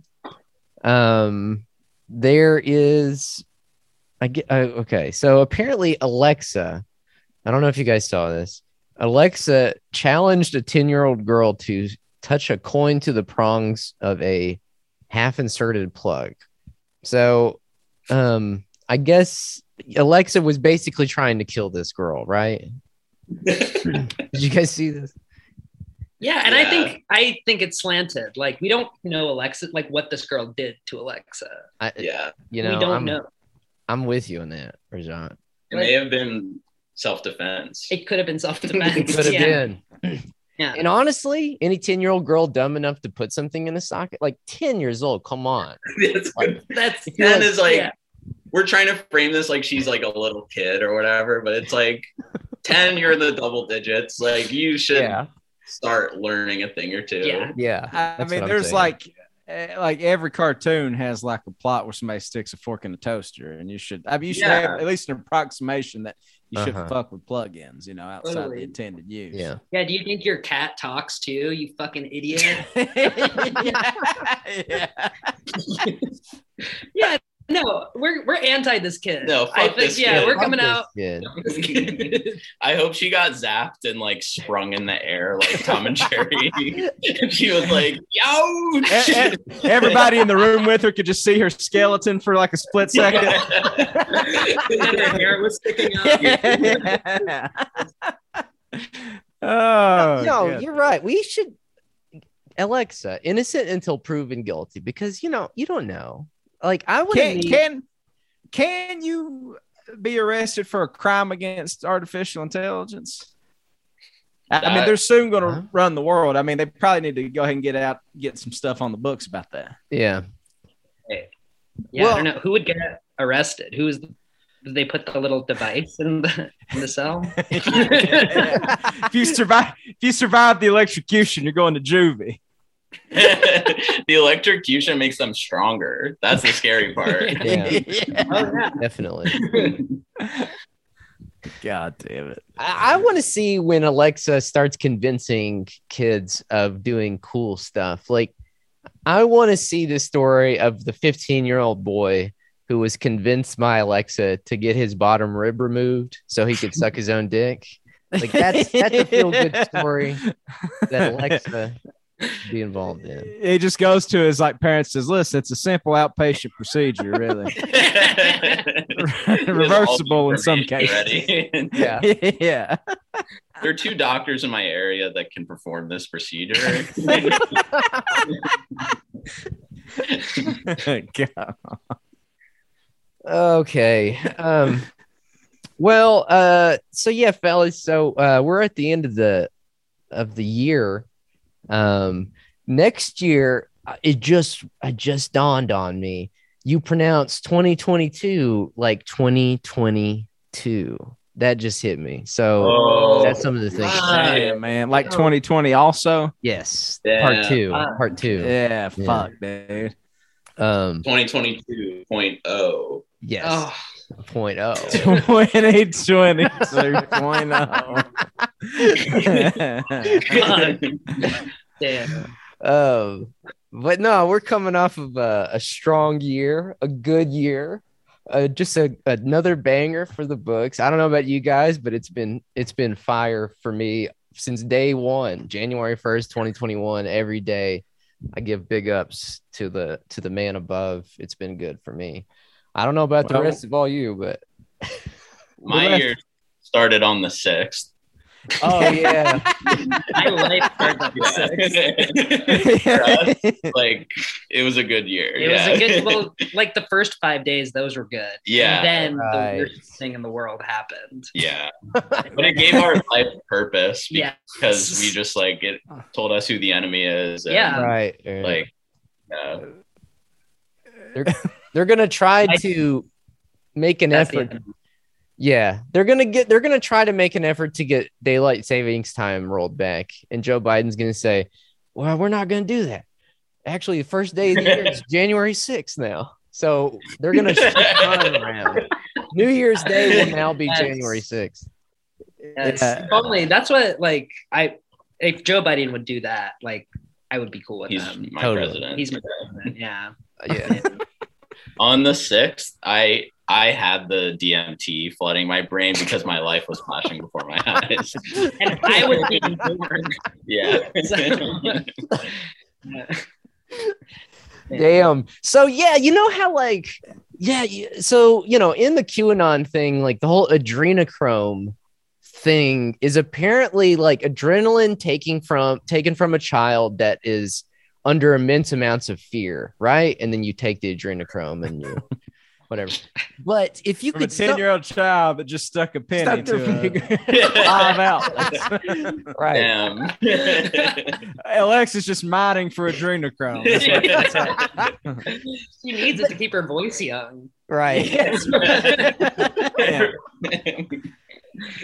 Um, there is, I get, I, okay. So apparently Alexa, I don't know if you guys saw this. Alexa challenged a ten year old girl to touch a coin to the prongs of a half inserted plug. So, um, I guess Alexa was basically trying to kill this girl, right? Did you guys see this? Yeah, and yeah. I think I think it's slanted. Like, we don't know Alexa, like what this girl did to Alexa. I, yeah, you know, we don't I'm, know. I'm with you on that, Rajat. It but may have been self-defense. It could have been self-defense. It could have yeah. been. Yeah. And honestly, any ten-year-old girl dumb enough to put something in a socket, like ten years old, come on. That's like, that's ten is like. Yeah. We're trying to frame this like she's like a little kid or whatever, but it's like ten, you're in the double digits. Like, you should yeah. start learning a thing or two. Yeah. yeah I mean, there's like, like every cartoon has like a plot where somebody sticks a fork in a toaster, and you should, I mean, you should yeah. have at least an approximation that you should uh-huh. fuck with plugins, you know, outside totally. the intended use. Yeah. Yeah. Do you think your cat talks too? You fucking idiot. yeah. yeah. yeah. No, we're we're anti this kid. No, fuck I think this yeah, kid. we're coming fuck out. I hope she got zapped and like sprung in the air like Tom and Jerry. And she was like, "Yo!" And, and everybody in the room with her could just see her skeleton for like a split second. And her hair was sticking out. Yeah. oh, no, good. You're right. We should Alexa, innocent until proven guilty, because you know you don't know. Like, I would can, need... can can you be arrested for a crime against artificial intelligence? I, I mean, they're soon going to uh-huh. run the world. I mean, they probably need to go ahead and get out, get some stuff on the books about that. Yeah. Yeah. Well, I don't know who would get arrested. Who is? The, did they put the little device in the in the cell? If you survive, if you survive the electrocution, you're going to juvie. The electrocution makes them stronger. That's the scary part. Yeah. yeah. Oh, yeah. Definitely. God damn it. I, I want to see when Alexa starts convincing kids of doing cool stuff. Like, I want to see the story of the fifteen year old boy who was convinced by Alexa to get his bottom rib removed so he could suck his own dick. Like, that's that's a feel good story that Alexa be involved in. It just goes to his like parents says, listen, it's a simple outpatient procedure, really. Reversible in some cases. yeah. yeah. There are two doctors in my area that can perform this procedure. God. Okay. Um well uh so yeah, fellas, so uh we're at the end of the of the year. Um, next year, it just, it just dawned on me. You pronounce twenty twenty-two like twenty twenty-two. That just hit me. So oh, that's some of the things. Yeah, man. Like twenty twenty also. Yes. Yeah, part two. Fuck. Part two. Yeah. Fuck, yeah. dude. Um, twenty twenty-two point oh. Yes. Oh. Point oh. twenty twenty-two point oh. Damn. Oh, but no, we're coming off of a, a strong year, a good year, uh, just a, another banger for the books. I don't know about you guys, but it's been it's been fire for me since day one, January first, twenty twenty-one. Every day, I give big ups to the to the man above. It's been good for me. I don't know about well, the rest of all you, but my year started on the sixth. Oh yeah. My life started yeah. For us, like it was a good year. It yeah. was a good well, like the first five days, those were good. Yeah. And then right. the weirdest thing in the world happened. Yeah. But it gave our life purpose because yes. we just like it told us who the enemy is. And, yeah. Right. Like uh, they're they're gonna try I, to make an effort. Yeah, they're going to get they're going to try to make an effort to get daylight savings time rolled back. And Joe Biden's going to say, well, we're not going to do that. Actually, the first day of the year is January sixth now. So they're going to shift time around. New Year's Day will now be that's, January sixth. That's, yeah. Only that's what like I if Joe Biden would do that, like I would be cool with him. He's my totally. president. He's my president. Yeah. Yeah. On the sixth, I I had the D M T flooding my brain because my life was flashing before my eyes. And I was being born. Yeah. So, yeah. Damn. So, yeah, you know how, like, yeah, so, you know, in the QAnon thing, like, the whole adrenochrome thing is apparently, like, adrenaline taking from taken from a child that is under immense amounts of fear, right? And then you take the adrenochrome and you... Whatever, but if you From could a ten-year-old st- child that just stuck a penny stuck to a five out, right? Alexa's just mining for adrenochrome. That's what, that's right. She needs it to keep her voice young, right? Yes.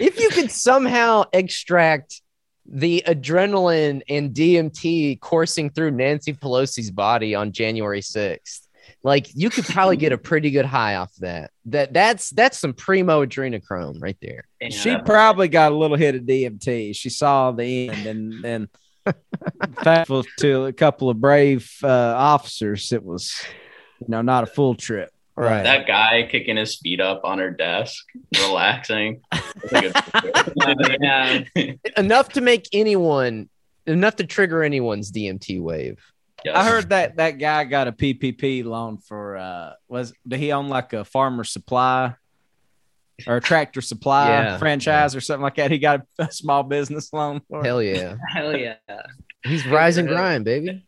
If you could somehow extract the adrenaline and D M T coursing through Nancy Pelosi's body on January sixth. Like you could probably get a pretty good high off that. That that's that's some primo adrenochrome right there. Yeah. She probably got a little hit of D M T. She saw the end, and and thankful to a couple of brave uh, officers, it was, you know, not a full trip. Right. That guy kicking his feet up on her desk, relaxing. Yeah. Enough to make anyone, enough to trigger anyone's D M T wave. Yes. I heard that that guy got a P P P loan for uh was did he own like a farmer supply or a tractor supply yeah, franchise yeah. or something like that? He got a small business loan for hell yeah, hell yeah. He's rise and grind, baby.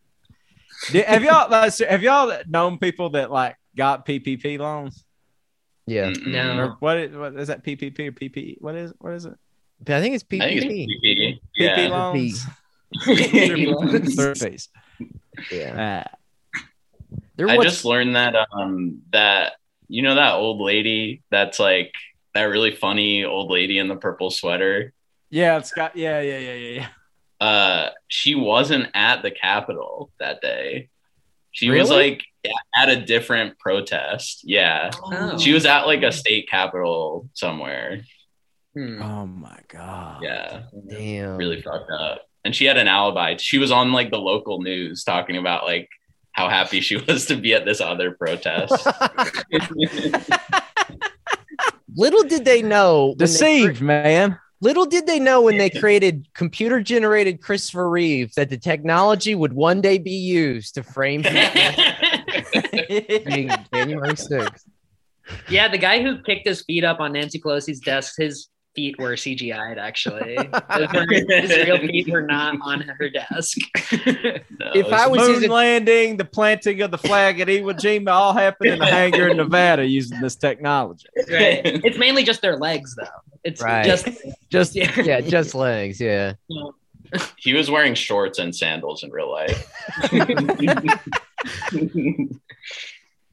Did, have y'all like, have y'all known people that like got P P P loans? Yeah, no. Or what, is, what is that P P P or P P? What is what is it? I think it's P P P. I think it's P P P. Yeah. P P loans. Third phase. Yeah. Uh, there I was- just learned that um that you know that old lady that's like that really funny old lady in the purple sweater. Yeah, it's got yeah, yeah, yeah, yeah, yeah. Uh she wasn't at the Capitol that day. She really? was like at a different protest. Yeah. Oh. She was at like a state capitol somewhere. Hmm. Oh my god. Yeah. Damn. Really fucked up. And she had an alibi. She was on like the local news talking about like how happy she was to be at this other protest. Little did they know. Deceived, cre- man. Little did they know when they created computer generated Christopher Reeve that the technology would one day be used to frame January sixth. Yeah, the guy who kicked his feet up on Nancy Pelosi's desk, his feet were C G I'd actually. His real feet were not on her desk. No, if I was moon using- landing, the planting of the flag at Iwo Jima all happened in a hangar in Nevada using this technology. Right. It's mainly just their legs though. It's right. just just yeah. yeah, just legs, yeah. He was wearing shorts and sandals in real life.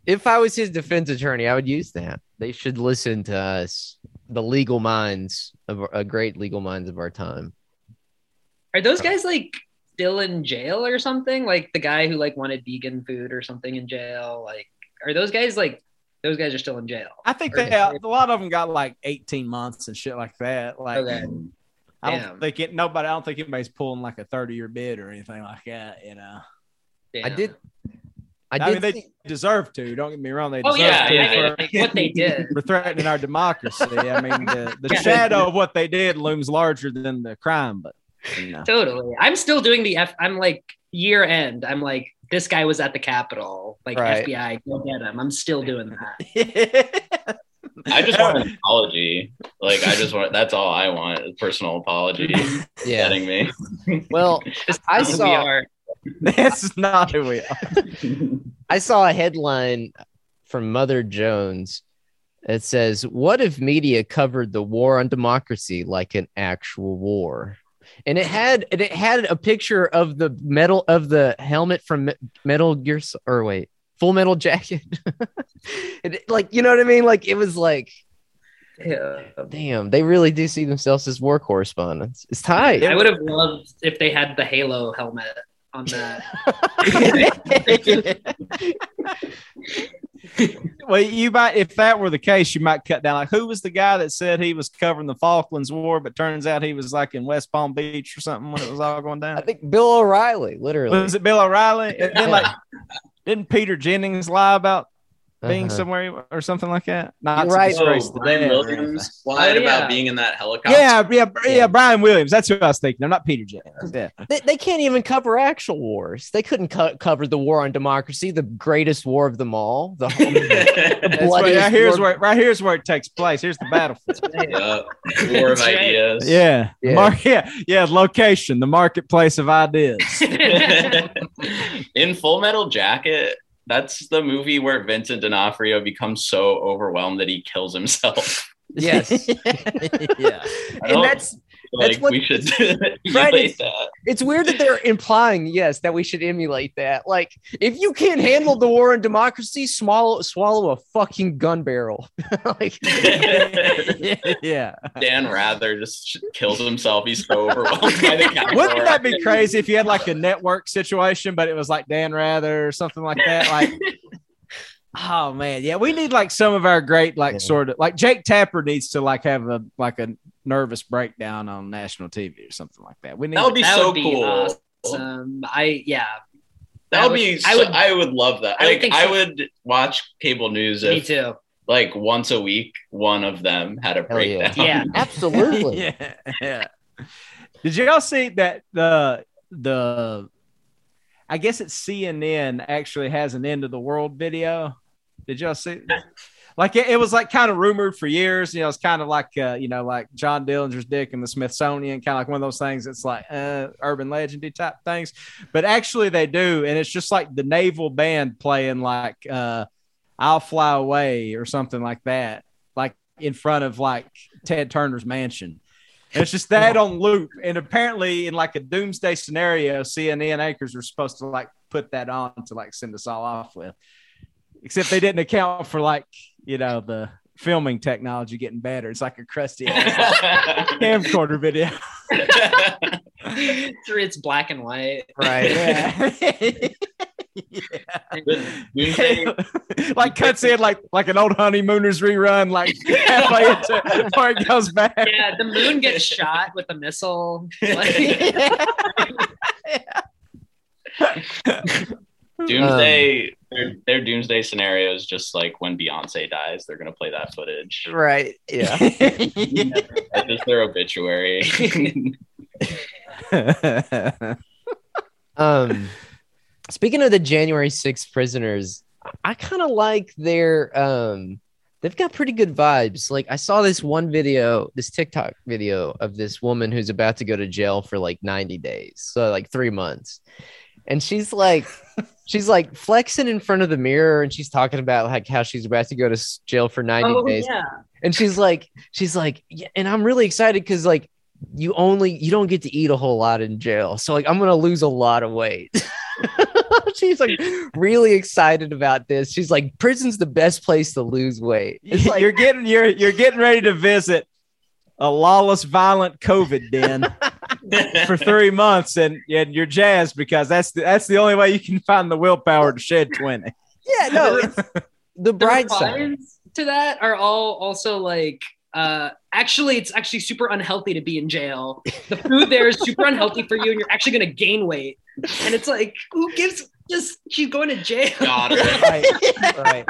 If I was his defense attorney, I would use that. They should listen to us. The legal minds of a uh, great legal minds of our time. Are those guys like still in jail or something? Like the guy who like wanted vegan food or something in jail. Like, are those guys like those guys are still in jail? I think they are, a lot of them got like eighteen months and shit like that. Like, okay. I don't Damn. think it, nobody. I don't think anybody's pulling like a thirty year bid or anything like that. You know, Damn. I did. I, I mean, they think- deserve to. Don't get me wrong. They deserve oh, yeah, to yeah, for, yeah. what they did for threatening our democracy. I mean, the, the yeah. shadow of what they did looms larger than the crime. But you know. Totally, I'm still doing the F. I'm like year end. I'm like this guy was at the Capitol. Like right. F B I, go get him. I'm still doing that. I just want an apology. Like, I just want, that's all I want, a personal apology. Yeah. Getting me. Well, I saw, that's not who we are. I saw a headline from Mother Jones. It says, what if media covered the war on democracy like an actual war? And it had and it had a picture of the metal of the helmet from Metal Gear or wait, Full Metal Jacket. It, like, you know what I mean? Like, it was like, yeah. Damn, they really do see themselves as war correspondents. It's tight. I would have loved if they had the Halo helmet on that. Well, you might, if that were the case, you might cut down. Like, who was the guy that said he was covering the Falklands War, but turns out he was like in West Palm Beach or something when it was all going down? I think Bill O'Reilly, literally. Was it Bill O'Reilly? And then, like, didn't Peter Jennings lie about being uh-huh. somewhere or something like that? Not right. Oh, Brian Williams lied oh, yeah. about being in that helicopter. Yeah, yeah, yeah. Brian Williams. That's who I was thinking. They're not Peter Jennings. Yeah. They, they can't even cover actual wars. They couldn't co- cover the war on democracy, the greatest war of them all. The whole right, right here's war. where right here's where it takes place. Here's the battlefield. Yeah. War of ideas. Yeah. Yeah. Mar- yeah. Yeah. Location, the marketplace of ideas. In Full Metal Jacket. That's the movie where Vincent D'Onofrio becomes so overwhelmed that he kills himself. Yes. Yeah. And that's like, that's what, we should right, emulate it's, that. It's weird that they're implying, yes, that we should emulate that. Like, if you can't handle the war on democracy, swallow swallow a fucking gun barrel. Like, yeah. Dan Rather just kills himself. He's so overwhelmed by the category. Wouldn't that be crazy if you had like a network situation, but it was like Dan Rather or something like that? Like, oh man, yeah, we need like some of our great, like, yeah. sort of like Jake Tapper needs to like have a like a nervous breakdown on national T V or something like that. We need that would be that so would be cool. Awesome. I yeah, that, that would be. I would. I would love that. I like would I so. would watch cable news. If, me too. Like once a week, one of them had a breakdown. Yeah, yeah. Absolutely. Yeah. Yeah. Did y'all see that the the? I guess it's C N N actually has an end of the world video. Did y'all see? Like, it, it was like kind of rumored for years. You know, it's kind of like, uh, you know, like John Dillinger's dick in the Smithsonian, kind of like one of those things. It's like uh, urban legendy type things, but actually they do. And it's just like the naval band playing like uh, I'll Fly Away or something like that, like in front of like Ted Turner's mansion. And it's just that on loop. And apparently in like a doomsday scenario, C N N anchors were supposed to like put that on to like send us all off with, except they didn't account for like, you know, the filming technology getting better. It's like a crusty ass camcorder video. It's black and white. Right. Yeah. Yeah. Like cuts in like like an old Honeymooners rerun, like halfway into before it goes back. Yeah, the moon gets shot with a missile. Like, yeah. Yeah. Doomsday, um, their, their doomsday scenario is just like when Beyonce dies, they're gonna play that footage. Right. Yeah. Yeah. That's just their obituary. um Speaking of the January sixth prisoners, I kind of like their, um, they've got pretty good vibes. Like, I saw this one video, this TikTok video of this woman who's about to go to jail for like ninety days. So like three months. And she's like, she's like flexing in front of the mirror. And she's talking about like how she's about to go to jail for ninety oh, days. Yeah. And she's like, she's like, yeah, and I'm really excited because like you only, you don't get to eat a whole lot in jail. So like, I'm going to lose a lot of weight. She's like really excited about this. She's like, prison's the best place to lose weight. It's like, you're getting you're you're getting ready to visit a lawless, violent COVID den for three months, and, and you're jazzed because that's the, that's the only way you can find the willpower to shed twenty. Yeah, no, it's the bright the side to that are all also like. Uh, actually, it's actually super unhealthy to be in jail. The food there is super unhealthy for you, and you're actually going to gain weight. And it's like, who gives? Just she's going to jail. Got her. Right, right.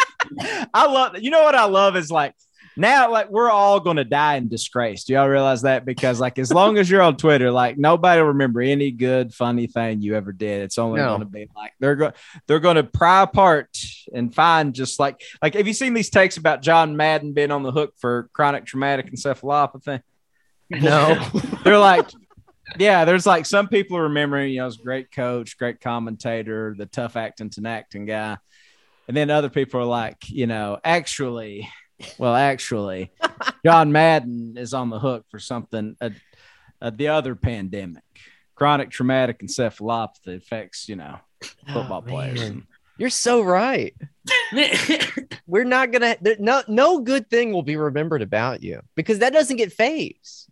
I love. You know what I love is like Now, like, we're all going to die in disgrace. Do y'all realize that? Because, like, as long as you're on Twitter, like, nobody will remember any good, funny thing you ever did. It's only no. going to be like they're going they're going to pry apart and find just like like. Have you seen these takes about John Madden being on the hook for chronic traumatic encephalopathy? No, they're like. Yeah, there's like some people are remembering, you know, as great coach, great commentator, the tough acting, to acting guy. And then other people are like, you know, actually, well, actually, John Madden is on the hook for something. Uh, uh, the other pandemic, chronic traumatic encephalopathy affects, you know, football oh, players. And- You're so right. We're not going to no no good thing will be remembered about you because that doesn't get phased.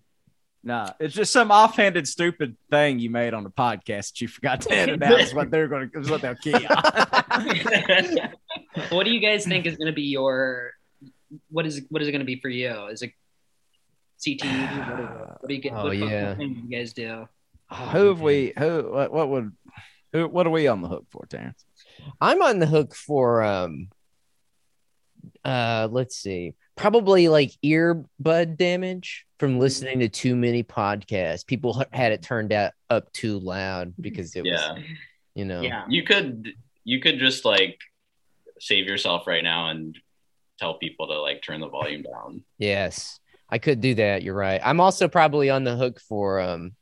No, nah, it's just some offhanded, stupid thing you made on the podcast that you forgot to edit out. Is what they're going to, is what they'll key on. What do you guys think is going to be your? What is what is it going to be for you? Is it C T E? What, what do you get? Oh, what yeah. thing you guys do? Who have we? Who? What, what would? Who, what are we on the hook for, Terrence? I'm on the hook for. Um, uh, let's see. Probably like earbud damage from listening to too many podcasts. People had it turned out up too loud because it yeah. was, you know. Yeah. You could you could just like save yourself right now and tell people to like turn the volume down. Yes, I could do that. You're right. I'm also probably on the hook for um.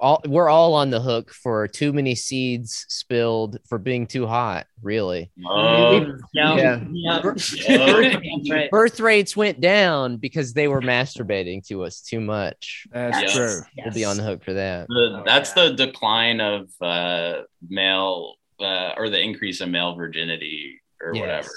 All we're all on the hook for too many seeds spilled for being too hot. Really, um, yeah. yeah. Birth, yeah. birth rates went down because they were masturbating to us too much. That's yes. true. Yes. We'll be on the hook for that. The, that's oh, yeah. the decline of uh, male uh, or the increase of male virginity or yes. whatever.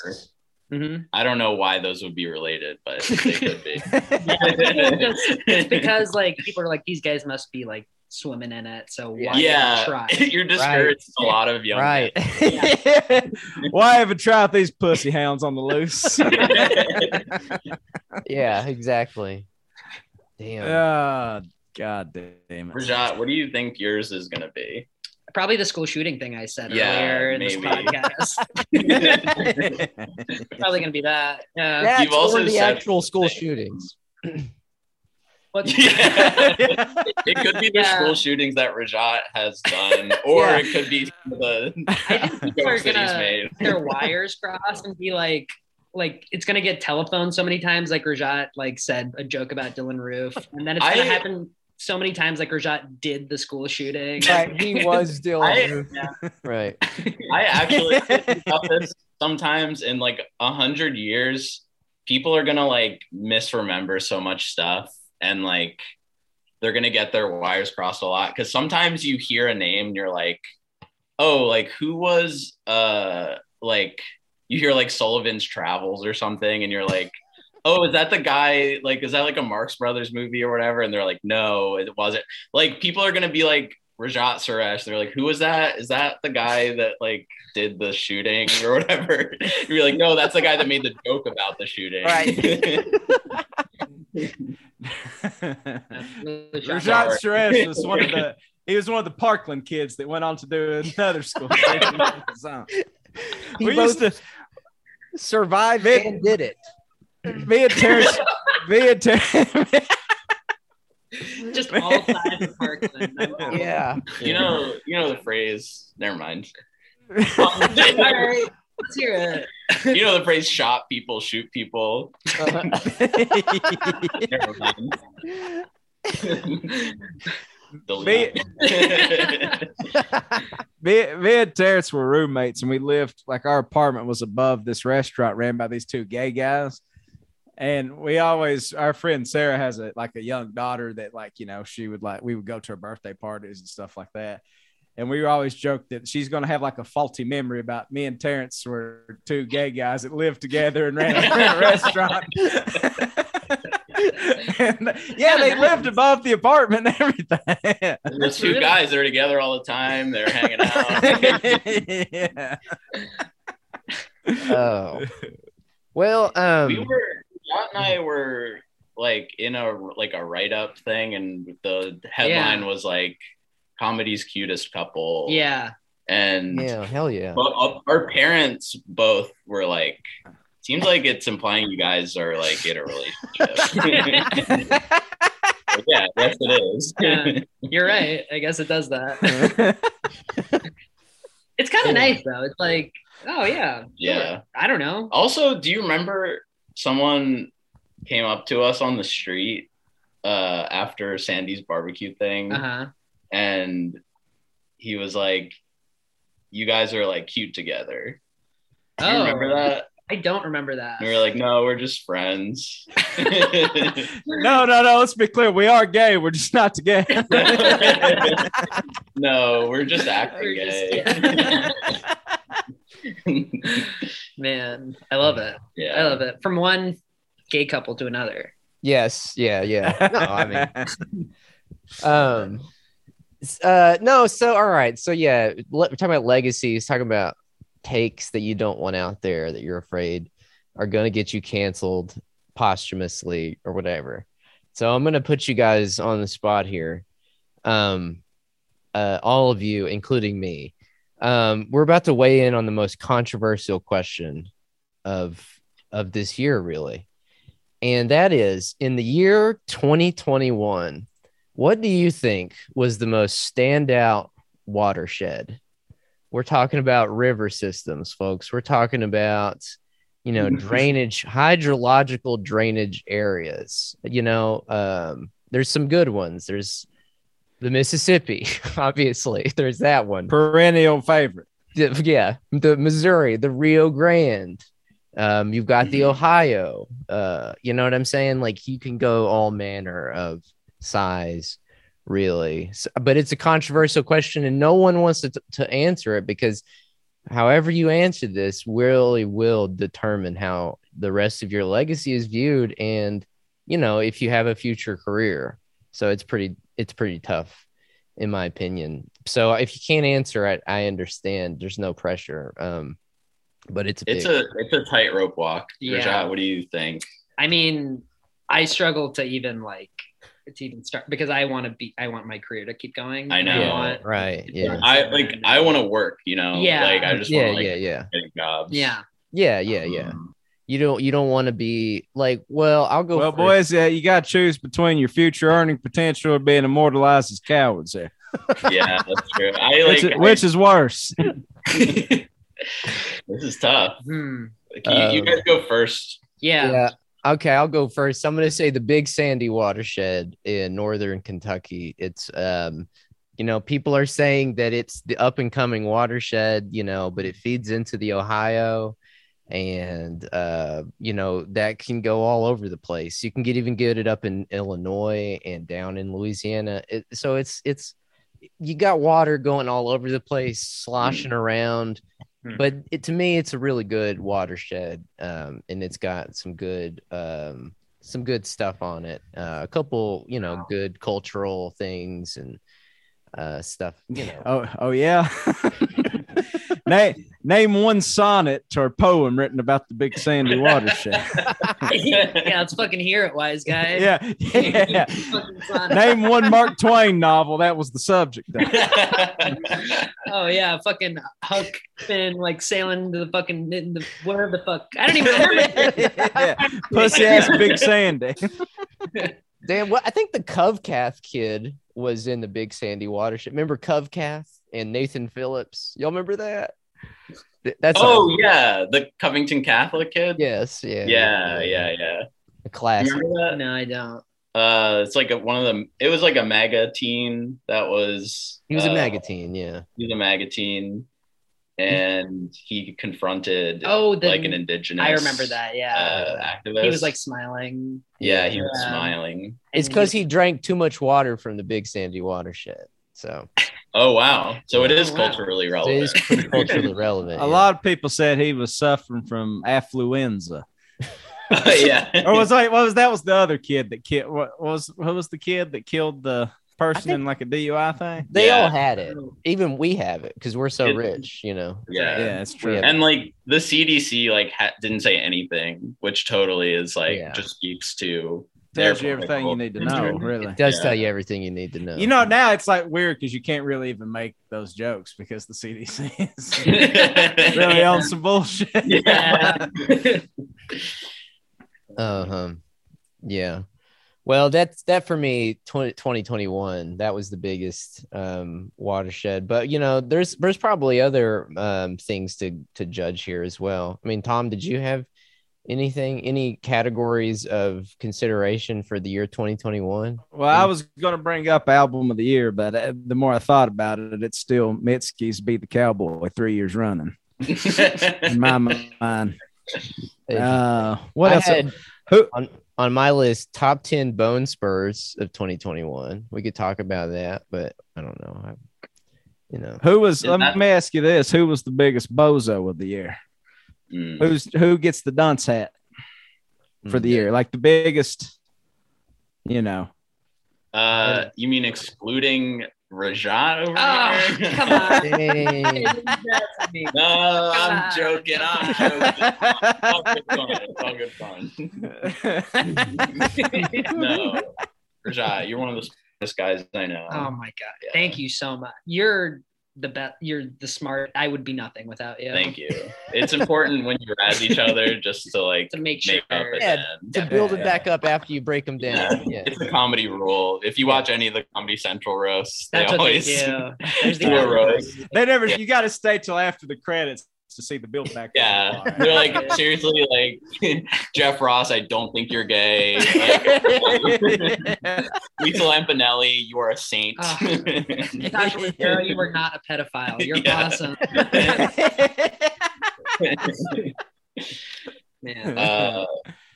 Mm-hmm. I don't know why those would be related, but they could be. Yeah, it's, it's because like people are like these guys must be like. Swimming in it, so why yeah, try? You're discouraging right. a lot of young right. yeah. Why ever try out these pussy hounds on the loose? Yeah, exactly. Damn. Oh, God damn it. Rajat, what do you think yours is gonna be? Probably the school shooting thing I said yeah, earlier in maybe. This podcast. Probably gonna be that. Yeah. That's You've also the actual school thing. Shootings. Yeah. It could be the yeah. school shootings that Rajat has done, or yeah. it could be the I think jokes that he's made. Their wires crossed and be like, like it's gonna get telephoned so many times, like Rajat like said a joke about Dylan Roof, and then it's gonna I, happen so many times, like Rajat did the school shooting. Right, he was Dylan I, Roof, yeah. right? I actually think about this sometimes in like a hundred years, people are gonna like misremember so much stuff. And like they're gonna get their wires crossed a lot because sometimes you hear a name and you're like, oh, like who was uh like you hear like Sullivan's Travels or something and you're like, oh, is that the guy, like is that like a Marx Brothers movie or whatever? And they're like, no, it wasn't. Like people are gonna be like Rajat Suresh, they're like, who was that? Is that the guy that like did the shooting or whatever? You're like, no, that's the guy that made the joke about the shooting. Right. Rajat Suresh was one of the he was one of the Parkland kids that went on to do another school. We used to survive me, and did it. Me and Terrence me and Terrence just all sides of Parkland. Yeah. You know, you know the phrase, never mind. Let's hear it. You know the phrase "shot people, shoot people." Uh-huh. Never mind. me, me, me and Terrence were roommates, and we lived like our apartment was above this restaurant ran by these two gay guys. And we always, our friend Sarah has a like a young daughter that like you know she would like we would go to her birthday parties and stuff like that. And we always joked that she's going to have like a faulty memory about me and Terrence were two gay guys that lived together and ran a restaurant. And, yeah, they lived above the apartment and everything. There's two guys that are together all the time. They're hanging out. Yeah. Oh. Well, um, we were, John and I were like in a, like a write-up thing. And the headline yeah. was like, comedy's cutest couple. Yeah. And yeah, hell yeah. But our parents both were like Seems like it's implying you guys are like in a relationship. Yeah, yes it is. Yeah, you're right. I guess it does that. It's kind of nice though. It's like, oh yeah. Yeah. Sure. I don't know. Also, do you remember someone came up to us on the street uh, after Sandy's barbecue thing? Uh-huh. And he was like, you guys are like cute together. Do you oh, remember that? I don't remember that. And we were like, no, we're just friends. no, no, no. Let's be clear. We are gay. We're just not together. No, we're just acting we're gay. Just, man, I love it. Yeah. I love it. From one gay couple to another. Yes. Yeah. Yeah. No, I mean, um, uh, no. So, all right. So, yeah, we're talking about legacies. Talking about takes that you don't want out there that you're afraid are going to get you canceled posthumously or whatever. So I'm going to put you guys on the spot here. Um, uh, all of you, including me. Um, we're about to weigh in on the most controversial question of, of this year, really. And that is, in the year twenty twenty-one, what do you think was the most standout watershed? We're talking about river systems, folks. We're talking about, you know, drainage, hydrological drainage areas. You know, um, there's some good ones. There's the Mississippi, obviously. There's that one. Perennial favorite. Yeah. The Missouri, the Rio Grande. Um, you've got the Ohio. Uh, you know what I'm saying? Like, you can go all manner of size. Really, so, but it's a controversial question, and no one wants to, t- to answer it, because however you answer this really will determine how the rest of your legacy is viewed, and you know if you have a future career. So it's pretty, it's pretty tough, in my opinion. So if you can't answer it, I understand. There's no pressure, um, but it's a it's big, a it's a tightrope walk. Yeah. Rajat, what do you think? I mean, I struggle to even like. It's even start because I want to be I want my career to keep going. I know. I want, right. Yeah. I like I want to work, you know. Yeah. Like I just yeah, want to like, yeah, yeah. get jobs. Yeah. Yeah, yeah, yeah. Um, you don't you don't want to be like, well, I'll go Well, first. boys, yeah, you gotta choose between your future earning potential or being immortalized as cowards there. Yeah, that's true. I like which, I, which is worse. This is tough. Hmm. Like, you, uh, you guys go first. Yeah. yeah. Okay, I'll go first. I'm going to say the Big Sandy watershed in northern Kentucky. It's, um, you know, people are saying that it's the up and coming watershed, you know, but it feeds into the Ohio, and, uh, you know, that can go all over the place. You can get even good at up in Illinois and down in Louisiana. It, so it's it's you got water going all over the place, sloshing around. But it, to me, it's a really good watershed, um, and it's got some good, um, some good stuff on it. Uh, a couple, you know, wow. good cultural things and uh, stuff. You know. Oh, oh yeah. name, name one sonnet or poem written about the Big Sandy watershed. Yeah, let's fucking hear it, wise guy. Yeah, yeah. Name one Mark Twain novel that was the subject. Oh yeah, fucking Huck Finn like sailing to the fucking in the, where the fuck I don't even remember. Yeah. Pussy ass Big Sandy. Damn, well, I think the Covcath kid was in the Big Sandy watershed. Remember Covcath and Nathan Phillips? Y'all remember that? That's oh a- yeah, the Covington Catholic kid. Yes, yeah, yeah, yeah, yeah. A classic. No, I don't. Uh, it's like a, one of them. It was like a MAGA teen that was. He was uh, a MAGA teen, yeah. He was a MAGA teen, and he confronted oh the, like an indigenous. I remember that. Yeah, uh, activist. He was like smiling. Yeah, he was um, smiling. It's because he drank too much water from the Big Sandy watershed. So. Oh, wow. So it is culturally relevant. It is culturally relevant. A yeah. lot of people said he was suffering from affluenza. Uh, yeah. Or was like, what was that was the other kid that killed, what was, what was the kid that killed the person in like a D U I thing? They yeah. all had it. Even we have it because we're so it, rich, you know? Yeah, yeah, it's true. And like the C D C like ha- didn't say anything, which totally is like yeah. just speaks to. Tells you everything you need to know, really. It does yeah. tell you everything you need to know. You know, now it's like weird because you can't really even make those jokes because the C D C is really on some bullshit. Yeah. Uh huh. Yeah. Well, that's that for me. twenty twenty-one That was the biggest um, watershed. But you know, there's there's probably other um, things to to judge here as well. I mean, Tom, did you have anything, any categories of consideration for the year twenty twenty-one? Well, I was going to bring up album of the year, but the more I thought about it, it's still Mitski's Be the Cowboy, three years running. In my mind. Uh, what I else? Had, Who? On, on my list, top ten bone spurs of twenty twenty-one. We could talk about that, but I don't know. I, you know, who was? Let I, me ask you this: who was the biggest bozo of the year? Mm. Who's who gets the dunce hat for the yeah. year? Like the biggest, you know. Uh, you mean excluding Rajat over oh, there? Come on. No, I'm joking. I'm joking. All good fun. It's all good fun. No, Rajat, you're one of the smartest guys I know. Oh my god! Yeah. Thank you so much. You're the best. You're the smart. I would be nothing without you. Thank you. It's important when you razz each other just to like to make sure make up yeah, to build it back up after you break them down. Yeah. Yeah. It's a comedy rule. If you watch yeah. any of the Comedy Central roasts, that's they always they do. There's the do roast. They never. Yeah. You got to stay till after the credits to see the build back. Yeah, up. They're like seriously, like Jeff Ross. I don't think you're gay. Lisa Lampanelli, you are a saint. Oh. Doctor Rivera, you were not a pedophile. You're yeah. awesome. Man. Uh,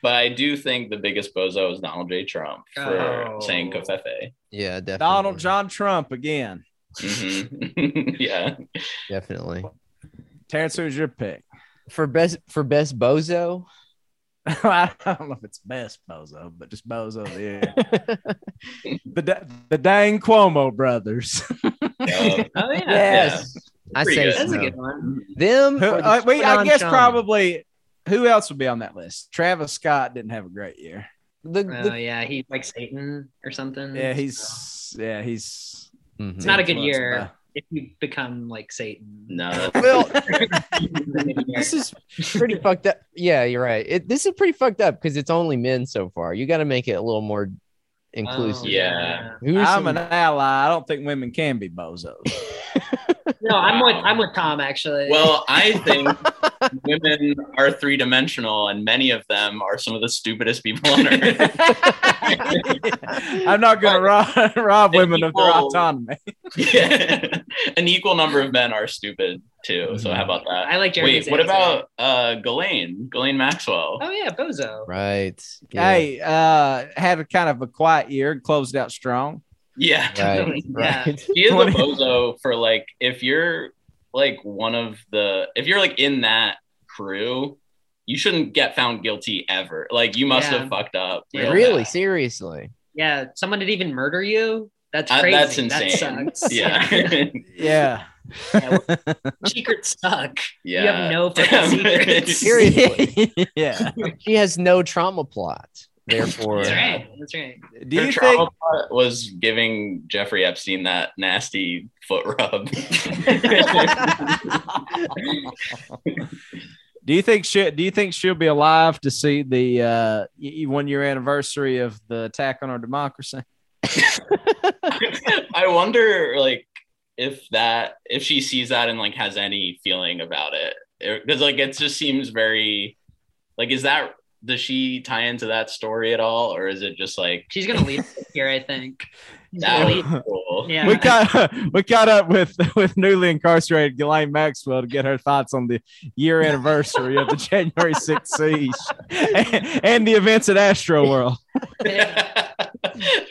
but I do think the biggest bozo is Donald J. Trump for oh. saying Covfefe. Yeah, definitely. Donald John Trump again. Mm-hmm. Yeah, definitely. Terrence, who's your pick for best for best bozo? I don't know if it's best bozo, but just bozo. Yeah, the the dang Cuomo brothers. Oh, yeah. Yes, yeah. I say that's so. A good one. Them. Who, uh, wait, I guess Sean. Probably who else would be on that list? Travis Scott didn't have a great year. The, the, oh yeah, he's like Satan or something. Yeah, he's so. yeah he's. Mm-hmm. It's not a good year. About. If you become like Satan, no. Well, this is pretty fucked up. Yeah, you're right. It, this is pretty fucked up because it's only men so far. You got to make it a little more inclusive. Oh, yeah, Who's I'm an ally. I don't think women can be bozos. No, I'm wow. with I'm with Tom actually. Well, I think women are three dimensional, and many of them are some of the stupidest people on earth. I'm not going to rob rob women equal, of their autonomy. Yeah, an equal number of men are stupid too. So how about that? I like Jeremy's Wait, what answer. about uh, Ghislaine? Ghislaine Maxwell. Oh yeah, bozo. Right. Yeah. Hey, uh, had a kind of a quiet year, closed out strong. Yeah, right, yeah. Right. She is a bozo for like if you're like one of the if you're like in that crew, you shouldn't get found guilty ever. Like you must yeah. have fucked up. Real really, bad. seriously. Yeah, someone did even murder you. That's crazy. Uh, that's insane. That sucks. Yeah, yeah. yeah well, secrets suck. Yeah, you have no fucking secrets. Seriously. Yeah, she has no trauma plot. Therefore, that's right. That's right. Do you think was giving Jeffrey Epstein that nasty foot rub? Do you think she? Do you think she'll be alive to see the uh, one year anniversary of the attack on our democracy? I wonder, like, if that if she sees that and like has any feeling about it, because like it just seems very like is that. Does she tie into that story at all, or is it just like she's gonna leave here? I think that would be cool. Yeah, we got we got up with with newly incarcerated Ghislaine Maxwell to get her thoughts on the year anniversary of the January sixth siege and, and the events at Astroworld.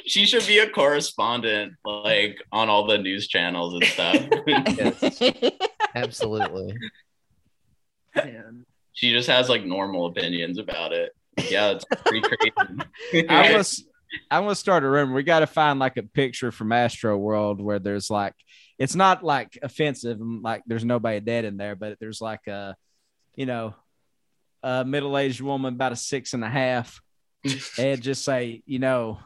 She should be a correspondent, like on all the news channels and stuff. Yes. Absolutely. Man. She just has like normal opinions about it. Yeah, it's pretty crazy. I was, I'm gonna start a rumor. We got to find like a picture from Astroworld where there's like, it's not like offensive and like there's nobody dead in there, but there's like a, you know, a middle-aged woman about a six and a half, and just say, you know,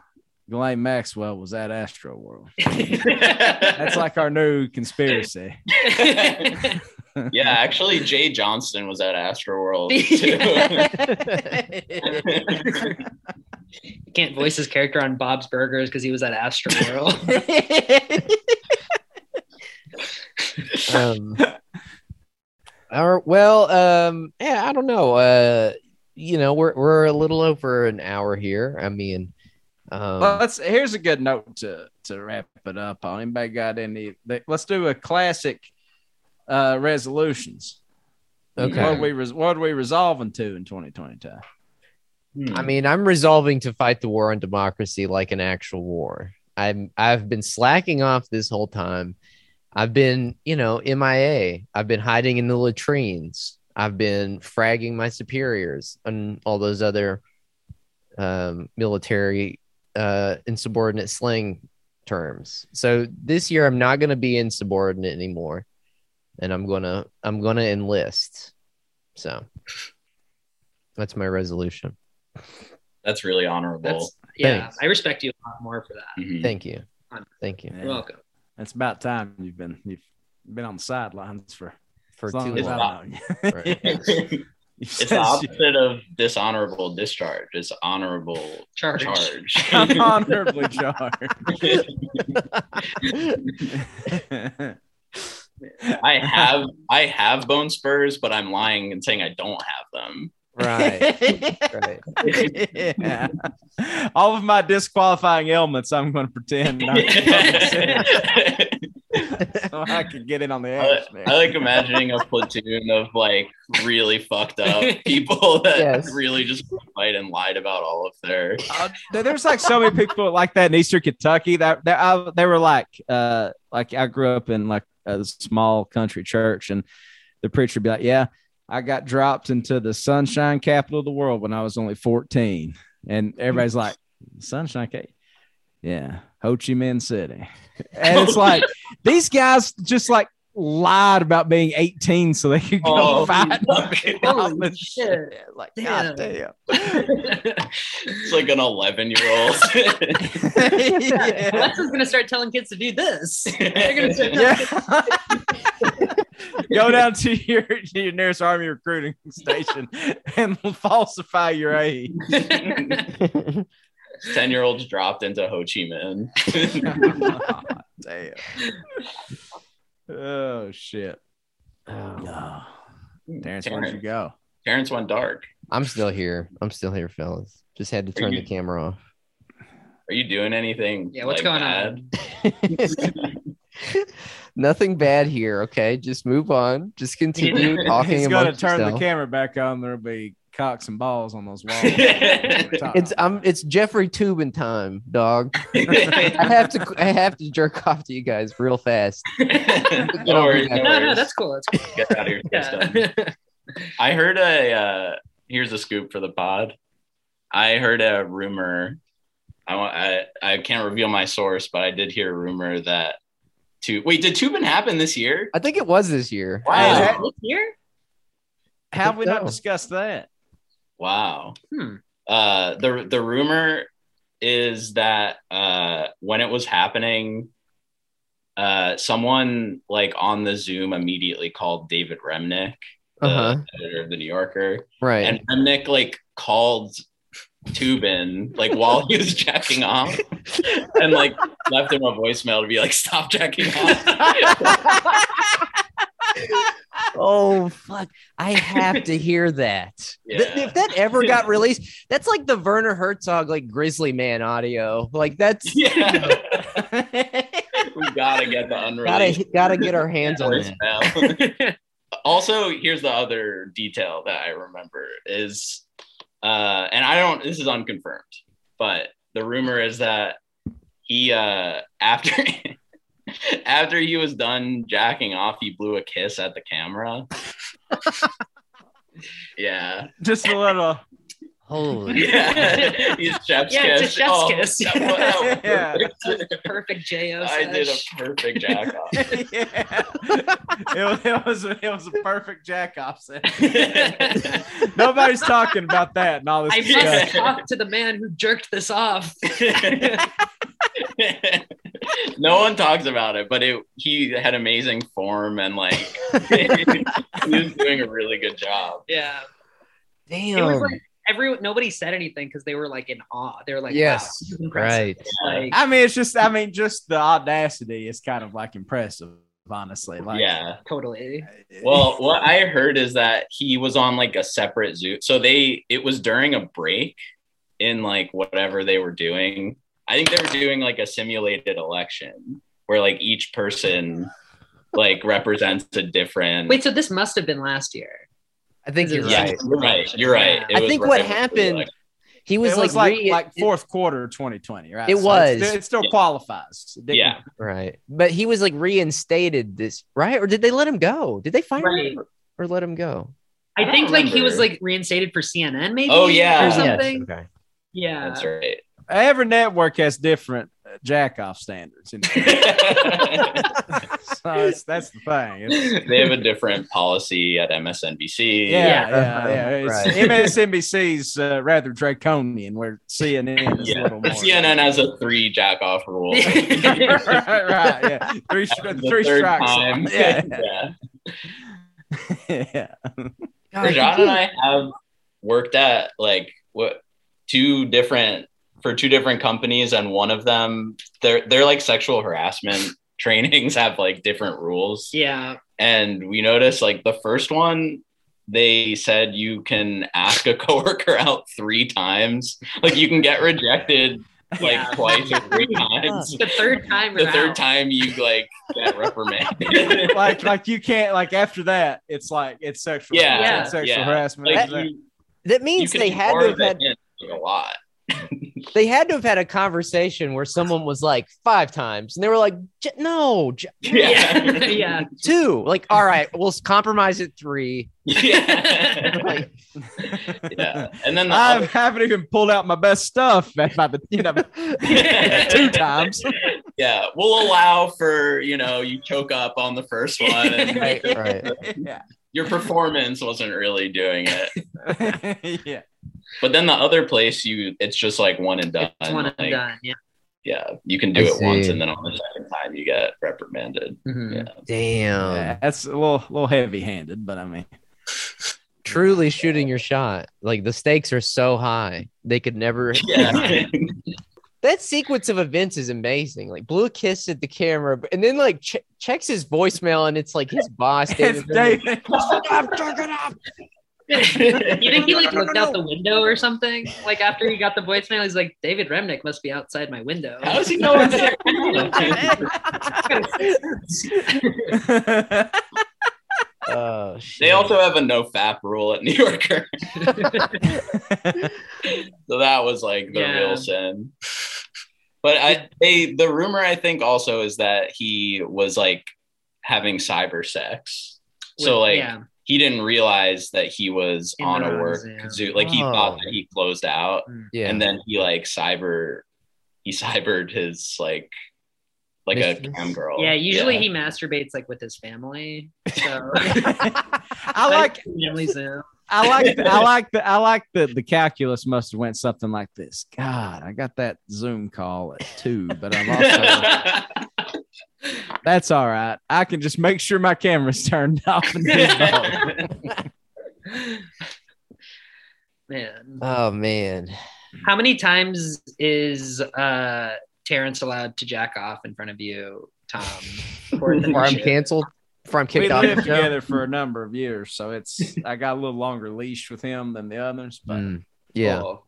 Ghislaine Maxwell was at Astroworld. That's like our new conspiracy. Yeah, actually, Jay Johnston was at Astroworld too. He can't voice his character on Bob's Burgers because he was at Astroworld. um, our, well, um, yeah, I don't know. Uh, you know, we're we're a little over an hour here. I mean, um, well, let's. Here's a good note to to wrap it up on. Anybody got any? They, let's do a classic uh, resolutions. Okay, what are we res- what are we resolving to in twenty twenty-two? Hmm. I mean, I'm resolving to fight the war on democracy like an actual war. I'm I've been slacking off this whole time. I've been, you know, M I A. I've been hiding in the latrines. I've been fragging my superiors and all those other um, military uh, insubordinate slang terms. So this year, I'm not going to be insubordinate anymore, and I'm gonna I'm gonna enlist. So that's my resolution. That's really honorable. That's, yeah, thanks. I respect you a lot more for that. Mm-hmm. Thank you. Thank you. You're yeah. welcome. It's about time you've been you've been on the sidelines for for as long too as long. I know. Right. It's the opposite of dishonorable discharge. It's honorable charge. charge. I'm honorably charged. I have I have bone spurs, but I'm lying and saying I don't have them. Right. Right. Yeah. All of my disqualifying ailments, I'm going to pretend not to so I can get in on the air. I, I like imagining a platoon of like really fucked up people that yes. really just fight and lied about all of their. Uh, there's like so many people like that in Eastern Kentucky that, that I, they were like, uh, like I grew up in like a small country church, and the preacher would be like, yeah. I got dropped into the sunshine capital of the world when I was only fourteen. And everybody's like, sunshine capital? Yeah, Ho Chi Minh City. And it's like, these guys just like lied about being eighteen so they could go oh, fight. Holy shit. Like, damn. God damn. It's like an eleven-year-old. Yeah. Well, that's just going to start telling kids to do this. They're going to start telling kids to do this. Go down to your, your nearest Army recruiting station and falsify your age. ten-year-olds dropped into Ho Chi Minh. Oh, damn. Oh, shit. Oh. No. Terrence, Terrence, where'd you go? Terrence went dark. I'm still here. I'm still here, fellas. Just had to turn you, the camera off. Are you doing anything? Yeah, what's like going bad? on? Nothing bad here, okay? Just move on. Just continue talking. He's gonna turn yourself. The camera back on. There'll be cocks and balls on those walls. It's I'm it's Jeffrey Toobin time, dog. I have to I have to jerk off to you guys real fast. no, worries, no, no, no, that's cool. That's cool. Get out of your system. I heard a uh, here's a scoop for the pod. I heard a rumor. I want I I can't reveal my source, but I did hear a rumor that. To, wait, did Toobin happen this year? I think it was this year. Wow. Is that this year? How have we so. not discussed that? Wow. Hmm. Uh, the the rumor is that uh, when it was happening, uh, someone like on the Zoom immediately called David Remnick, the uh-huh. editor of the New Yorker. Right. And Remnick like called Toobin like while he was jacking off and like left him a voicemail to be like, stop jacking off. Oh fuck, I have to hear that. Yeah. Th- if that ever got released, that's like the Werner Herzog like Grizzly Man audio, like that's yeah. We gotta get the unreleased gotta, gotta get our hands on it. Also, here's the other detail that I remember is Uh, and I don't, this is unconfirmed, but the rumor is that he, uh, after, after he was done jacking off, he blew a kiss at the camera. Yeah. Just a little. Holy. Yeah. He's chef's yeah, kiss. It's a chef's oh, kiss. That, yeah. Perfect. Perfect J O. I did a perfect jack off. Yeah. it, it was it was a perfect jack off. Nobody's talking about that and all this. I must talk to the man who jerked this off. No one talks about it, but it, he had amazing form and like he was doing a really good job. Yeah. Damn. It was like every nobody said anything because they were like in awe. They were like, yes, wow, right. Like, I mean, it's just, I mean, just the audacity is kind of like impressive, honestly. Like, yeah, totally. Well, what I heard is that he was on like a separate Zoom. So they, it was during a break in like whatever they were doing. I think they were doing like a simulated election where like each person like represents a different. Wait, so this must have been last year. I think you're yeah, right. You're right. You're right. It I think right what happened, like, he was, was like like, re- like fourth it, quarter twenty twenty, right? It so was. It still, it still yeah. qualifies. It yeah. Right. But he was like reinstated this, right? Or did they let him go? Did they fire right. him or, or let him go? I, I think like remember. He was like reinstated for C N N maybe. Oh, yeah. Or something. Yes. Okay. Yeah. That's right. Every network has different uh, jack-off standards. You know? So it's, that's the thing. It's, they have a different policy at M S N B C. Yeah, yeah, yeah. It's, right. M S N B C's uh, rather draconian, where C N N is yeah. a little more. C N N has a three jack-off rule. right, right, yeah. Three, three strikes. Yeah, yeah. yeah. Rajat and I have worked at like what two different. for two different companies, and one of them, they're, they're like sexual harassment trainings have like different rules. Yeah. And we noticed like the first one, they said you can ask a coworker out three times. Like you can get rejected like yeah. twice or three times. The third time. The third out. time you like get reprimanded. Like, like you can't, like after that, it's like, it's sexual, yeah. it's yeah. sexual yeah. harassment. Like, that, you, that means they had to have had a lot. They had to have had a conversation where someone was like five times and they were like, no, j- yeah. yeah, two, like, all right, we'll compromise at three. Yeah. Like, yeah. And then the I other- haven't even pulled out my best stuff at my, you know, two times. Yeah. We'll allow for, you know, you choke up on the first one. And right, right. Yeah. Your performance wasn't really doing it. yeah. But then the other place, you it's just like one and done. It's one and like, done, yeah. Yeah, you can do I it see. once, and then on the second time you get reprimanded. Mm-hmm. Yeah. Damn, yeah, that's a little, little heavy-handed, but I mean, truly shooting your shot. Like the stakes are so high, they could never. Yeah. That sequence of events is amazing. Like blew a kiss at the camera, and then like ch- checks his voicemail, and it's like his boss. David. It's David. You think he like looked out the window or something? Like after he got the voicemail, he's like, David Remnick must be outside my window. How does he know it's there? Oh, they also have a no F A P rule at New Yorker. So that was like the yeah. real sin. But I they the rumor I think also is that he was like having cyber sex. With, so like yeah. he didn't realize that he was he on knows, a work yeah. zoo. Like he oh. thought that he closed out yeah. and then he like cyber, he cybered his like, like Missions. a cam girl. Yeah. Usually yeah. he masturbates like with his family. So I like, I like, the, I like the, I like the, the calculus must've went something like this. God, I got that Zoom call at two, but I'm also that's all right. I can just make sure my camera's turned off. And man. Oh, man. How many times is uh, Terrence allowed to jack off in front of you, Tom? Before I'm canceled? Before I'm kicked we off? We lived together for a number of years, so it's I got a little longer leash with him than the others. But mm, yeah. Cool.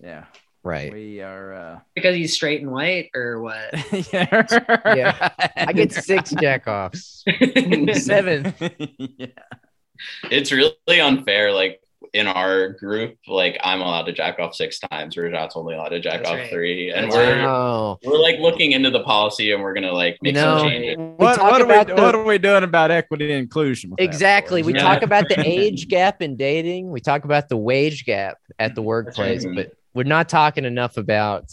Yeah. Right. We are uh... because he's straight and white or what? yeah. yeah. I get six jack offs. Seven. yeah. It's really unfair. Like in our group, like I'm allowed to jack off six times. Rajat's only allowed to jack That's off right. three. And That's we're right. oh. we're like looking into the policy and we're gonna like make no. some changes. What, what, are we, the... what are we doing about equity and inclusion? Exactly. We yeah. talk about the age gap in dating, we talk about the wage gap at the workplace, right. but we're not talking enough about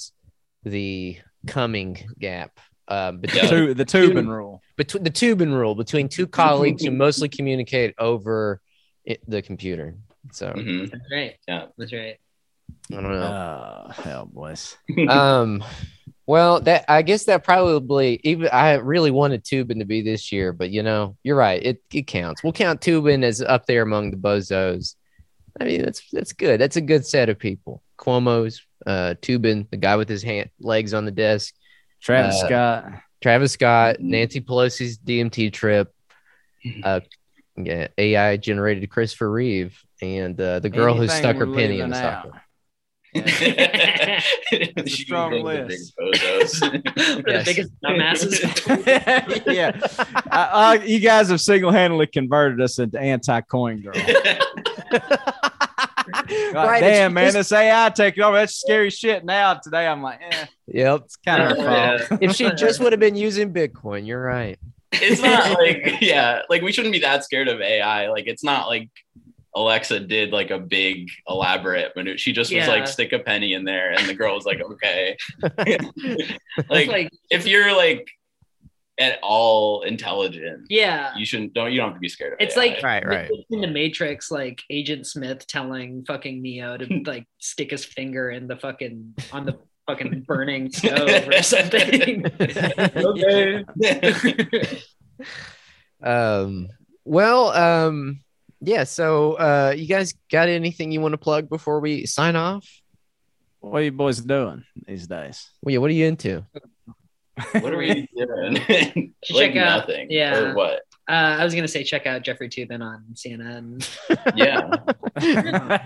the coming gap. Uh, between, the Toobin rule. Between the Toobin rule between two colleagues who mostly communicate over it, the computer. So mm-hmm. that's right. Yeah, that's right. I don't know. Oh, hell, boys. um, Well, that I guess that probably even I really wanted Toobin to be this year, but you know, you're right. It it counts. We'll count Toobin as up there among the bozos. I mean, that's that's good. That's a good set of people. Cuomo's, uh, Toobin, the guy with his hand, legs on the desk, Travis uh, Scott, Travis Scott, Nancy Pelosi's D M T trip, uh, yeah, A I generated Christopher Reeve, and uh, the girl Anything who stuck her penny in the soccer. It's a strong list. The yes. biggest dumbasses. Yeah, uh, uh, you guys have single-handedly converted us into anti-coin girl. Right, damn, man, this A I taking over. That's scary shit. Now today, I'm like, eh. Yep, it's kind of her fault. If she just would have been using Bitcoin, you're right. It's not like, yeah, like we shouldn't be that scared of A I. Like it's not like Alexa did like a big elaborate manu- she just yeah. was like stick a penny in there and the girl was like okay. Like, like if you're like at all intelligent, yeah, you shouldn't don't you don't have to be scared of it. It's A I. Like right right in the Matrix, like Agent Smith telling fucking Neo to like stick his finger in the fucking on the fucking burning stove or something. Okay. um well um Yeah, so uh, you guys got anything you want to plug before we sign off? What are you boys doing these days? Well, yeah, what are you into? What are we doing? Like check nothing. Out, yeah. Or what? Uh, I was going to say check out Jeffrey Toobin on C N N. Yeah.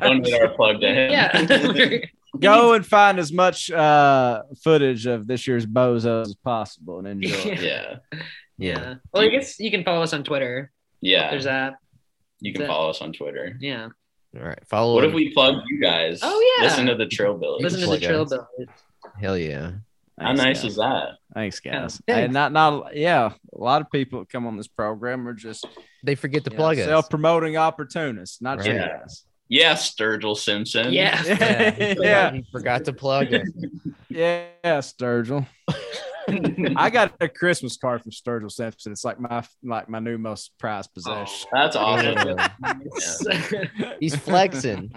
Don't get our plug to him. Yeah. Go and find as much uh, footage of this year's bozos as possible and enjoy it. Yeah. Yeah. Yeah. Well, I guess you can follow us on Twitter. Yeah. There's that. You can follow us on Twitter. Yeah. All right. Follow. What if we plug you guys? Oh yeah. Listen to the Trillbilly. Listen to the Trillbilly. Hell yeah. How nice is that? Thanks, guys. Yeah. And not not yeah. A lot of people come on this program are just they forget to plug us. Self promoting opportunists, not you guys. Yeah, Sturgill Simpson. Yeah. Yeah. Yeah. He forgot to plug it. Yeah, Sturgill. I got a Christmas card from Sturgill Simpson. It's like my like my new most prized possession. Oh, that's awesome. Yeah. He's flexing.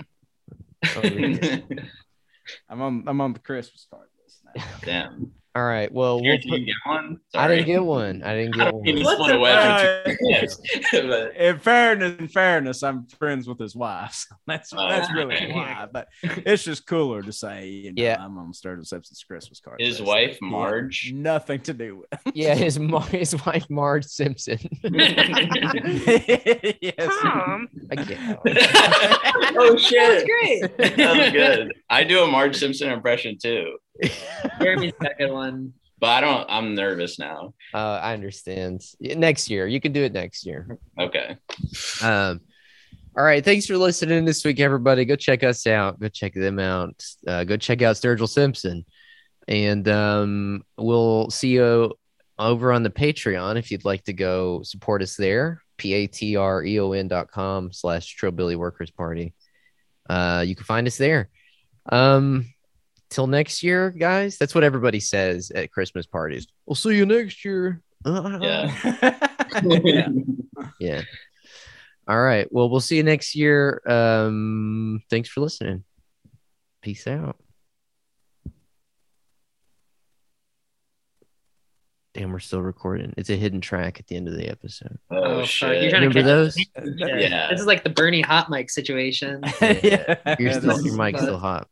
Oh, yeah. I'm on I'm on the Christmas card list now. Damn. All right. Well, we'll put, you get one? I didn't get one. I didn't get I one. The, uh, in fairness, in fairness, I'm friends with his wife. So that's uh, that's really why. But it's just cooler to say, you know, yeah. I'm on Sturgill Simpson's Christmas card. His list. Wife, Marge. Nothing to do with. Yeah, his his wife, Marge Simpson. Yes. Tom. I can't. Oh shit! That's great. That's good. I do a Marge Simpson impression too. Jeremy's got good one, but I don't. I'm nervous now. Uh, I understand. Next year, you can do it next year. Okay. Um. All right. Thanks for listening this week, everybody. Go check us out. Go check them out. Uh, go check out Sturgill Simpson, and um, we'll see you over on the Patreon if you'd like to go support us there. patreon.com slash Trillbilly Workers Party. Uh, you can find us there. Um. Till next year, guys. That's what everybody says at Christmas parties. We'll see you next year. Uh-huh. Yeah. Yeah. Yeah. All right. Well, we'll see you next year. Um, thanks for listening. Peace out. Damn, we're still recording. It's a hidden track at the end of the episode. Oh, oh shit. You're trying Remember to those? Yeah. Yeah. This is like the Bernie hot mic situation. Yeah. Yeah. You're still, your mic's still hot.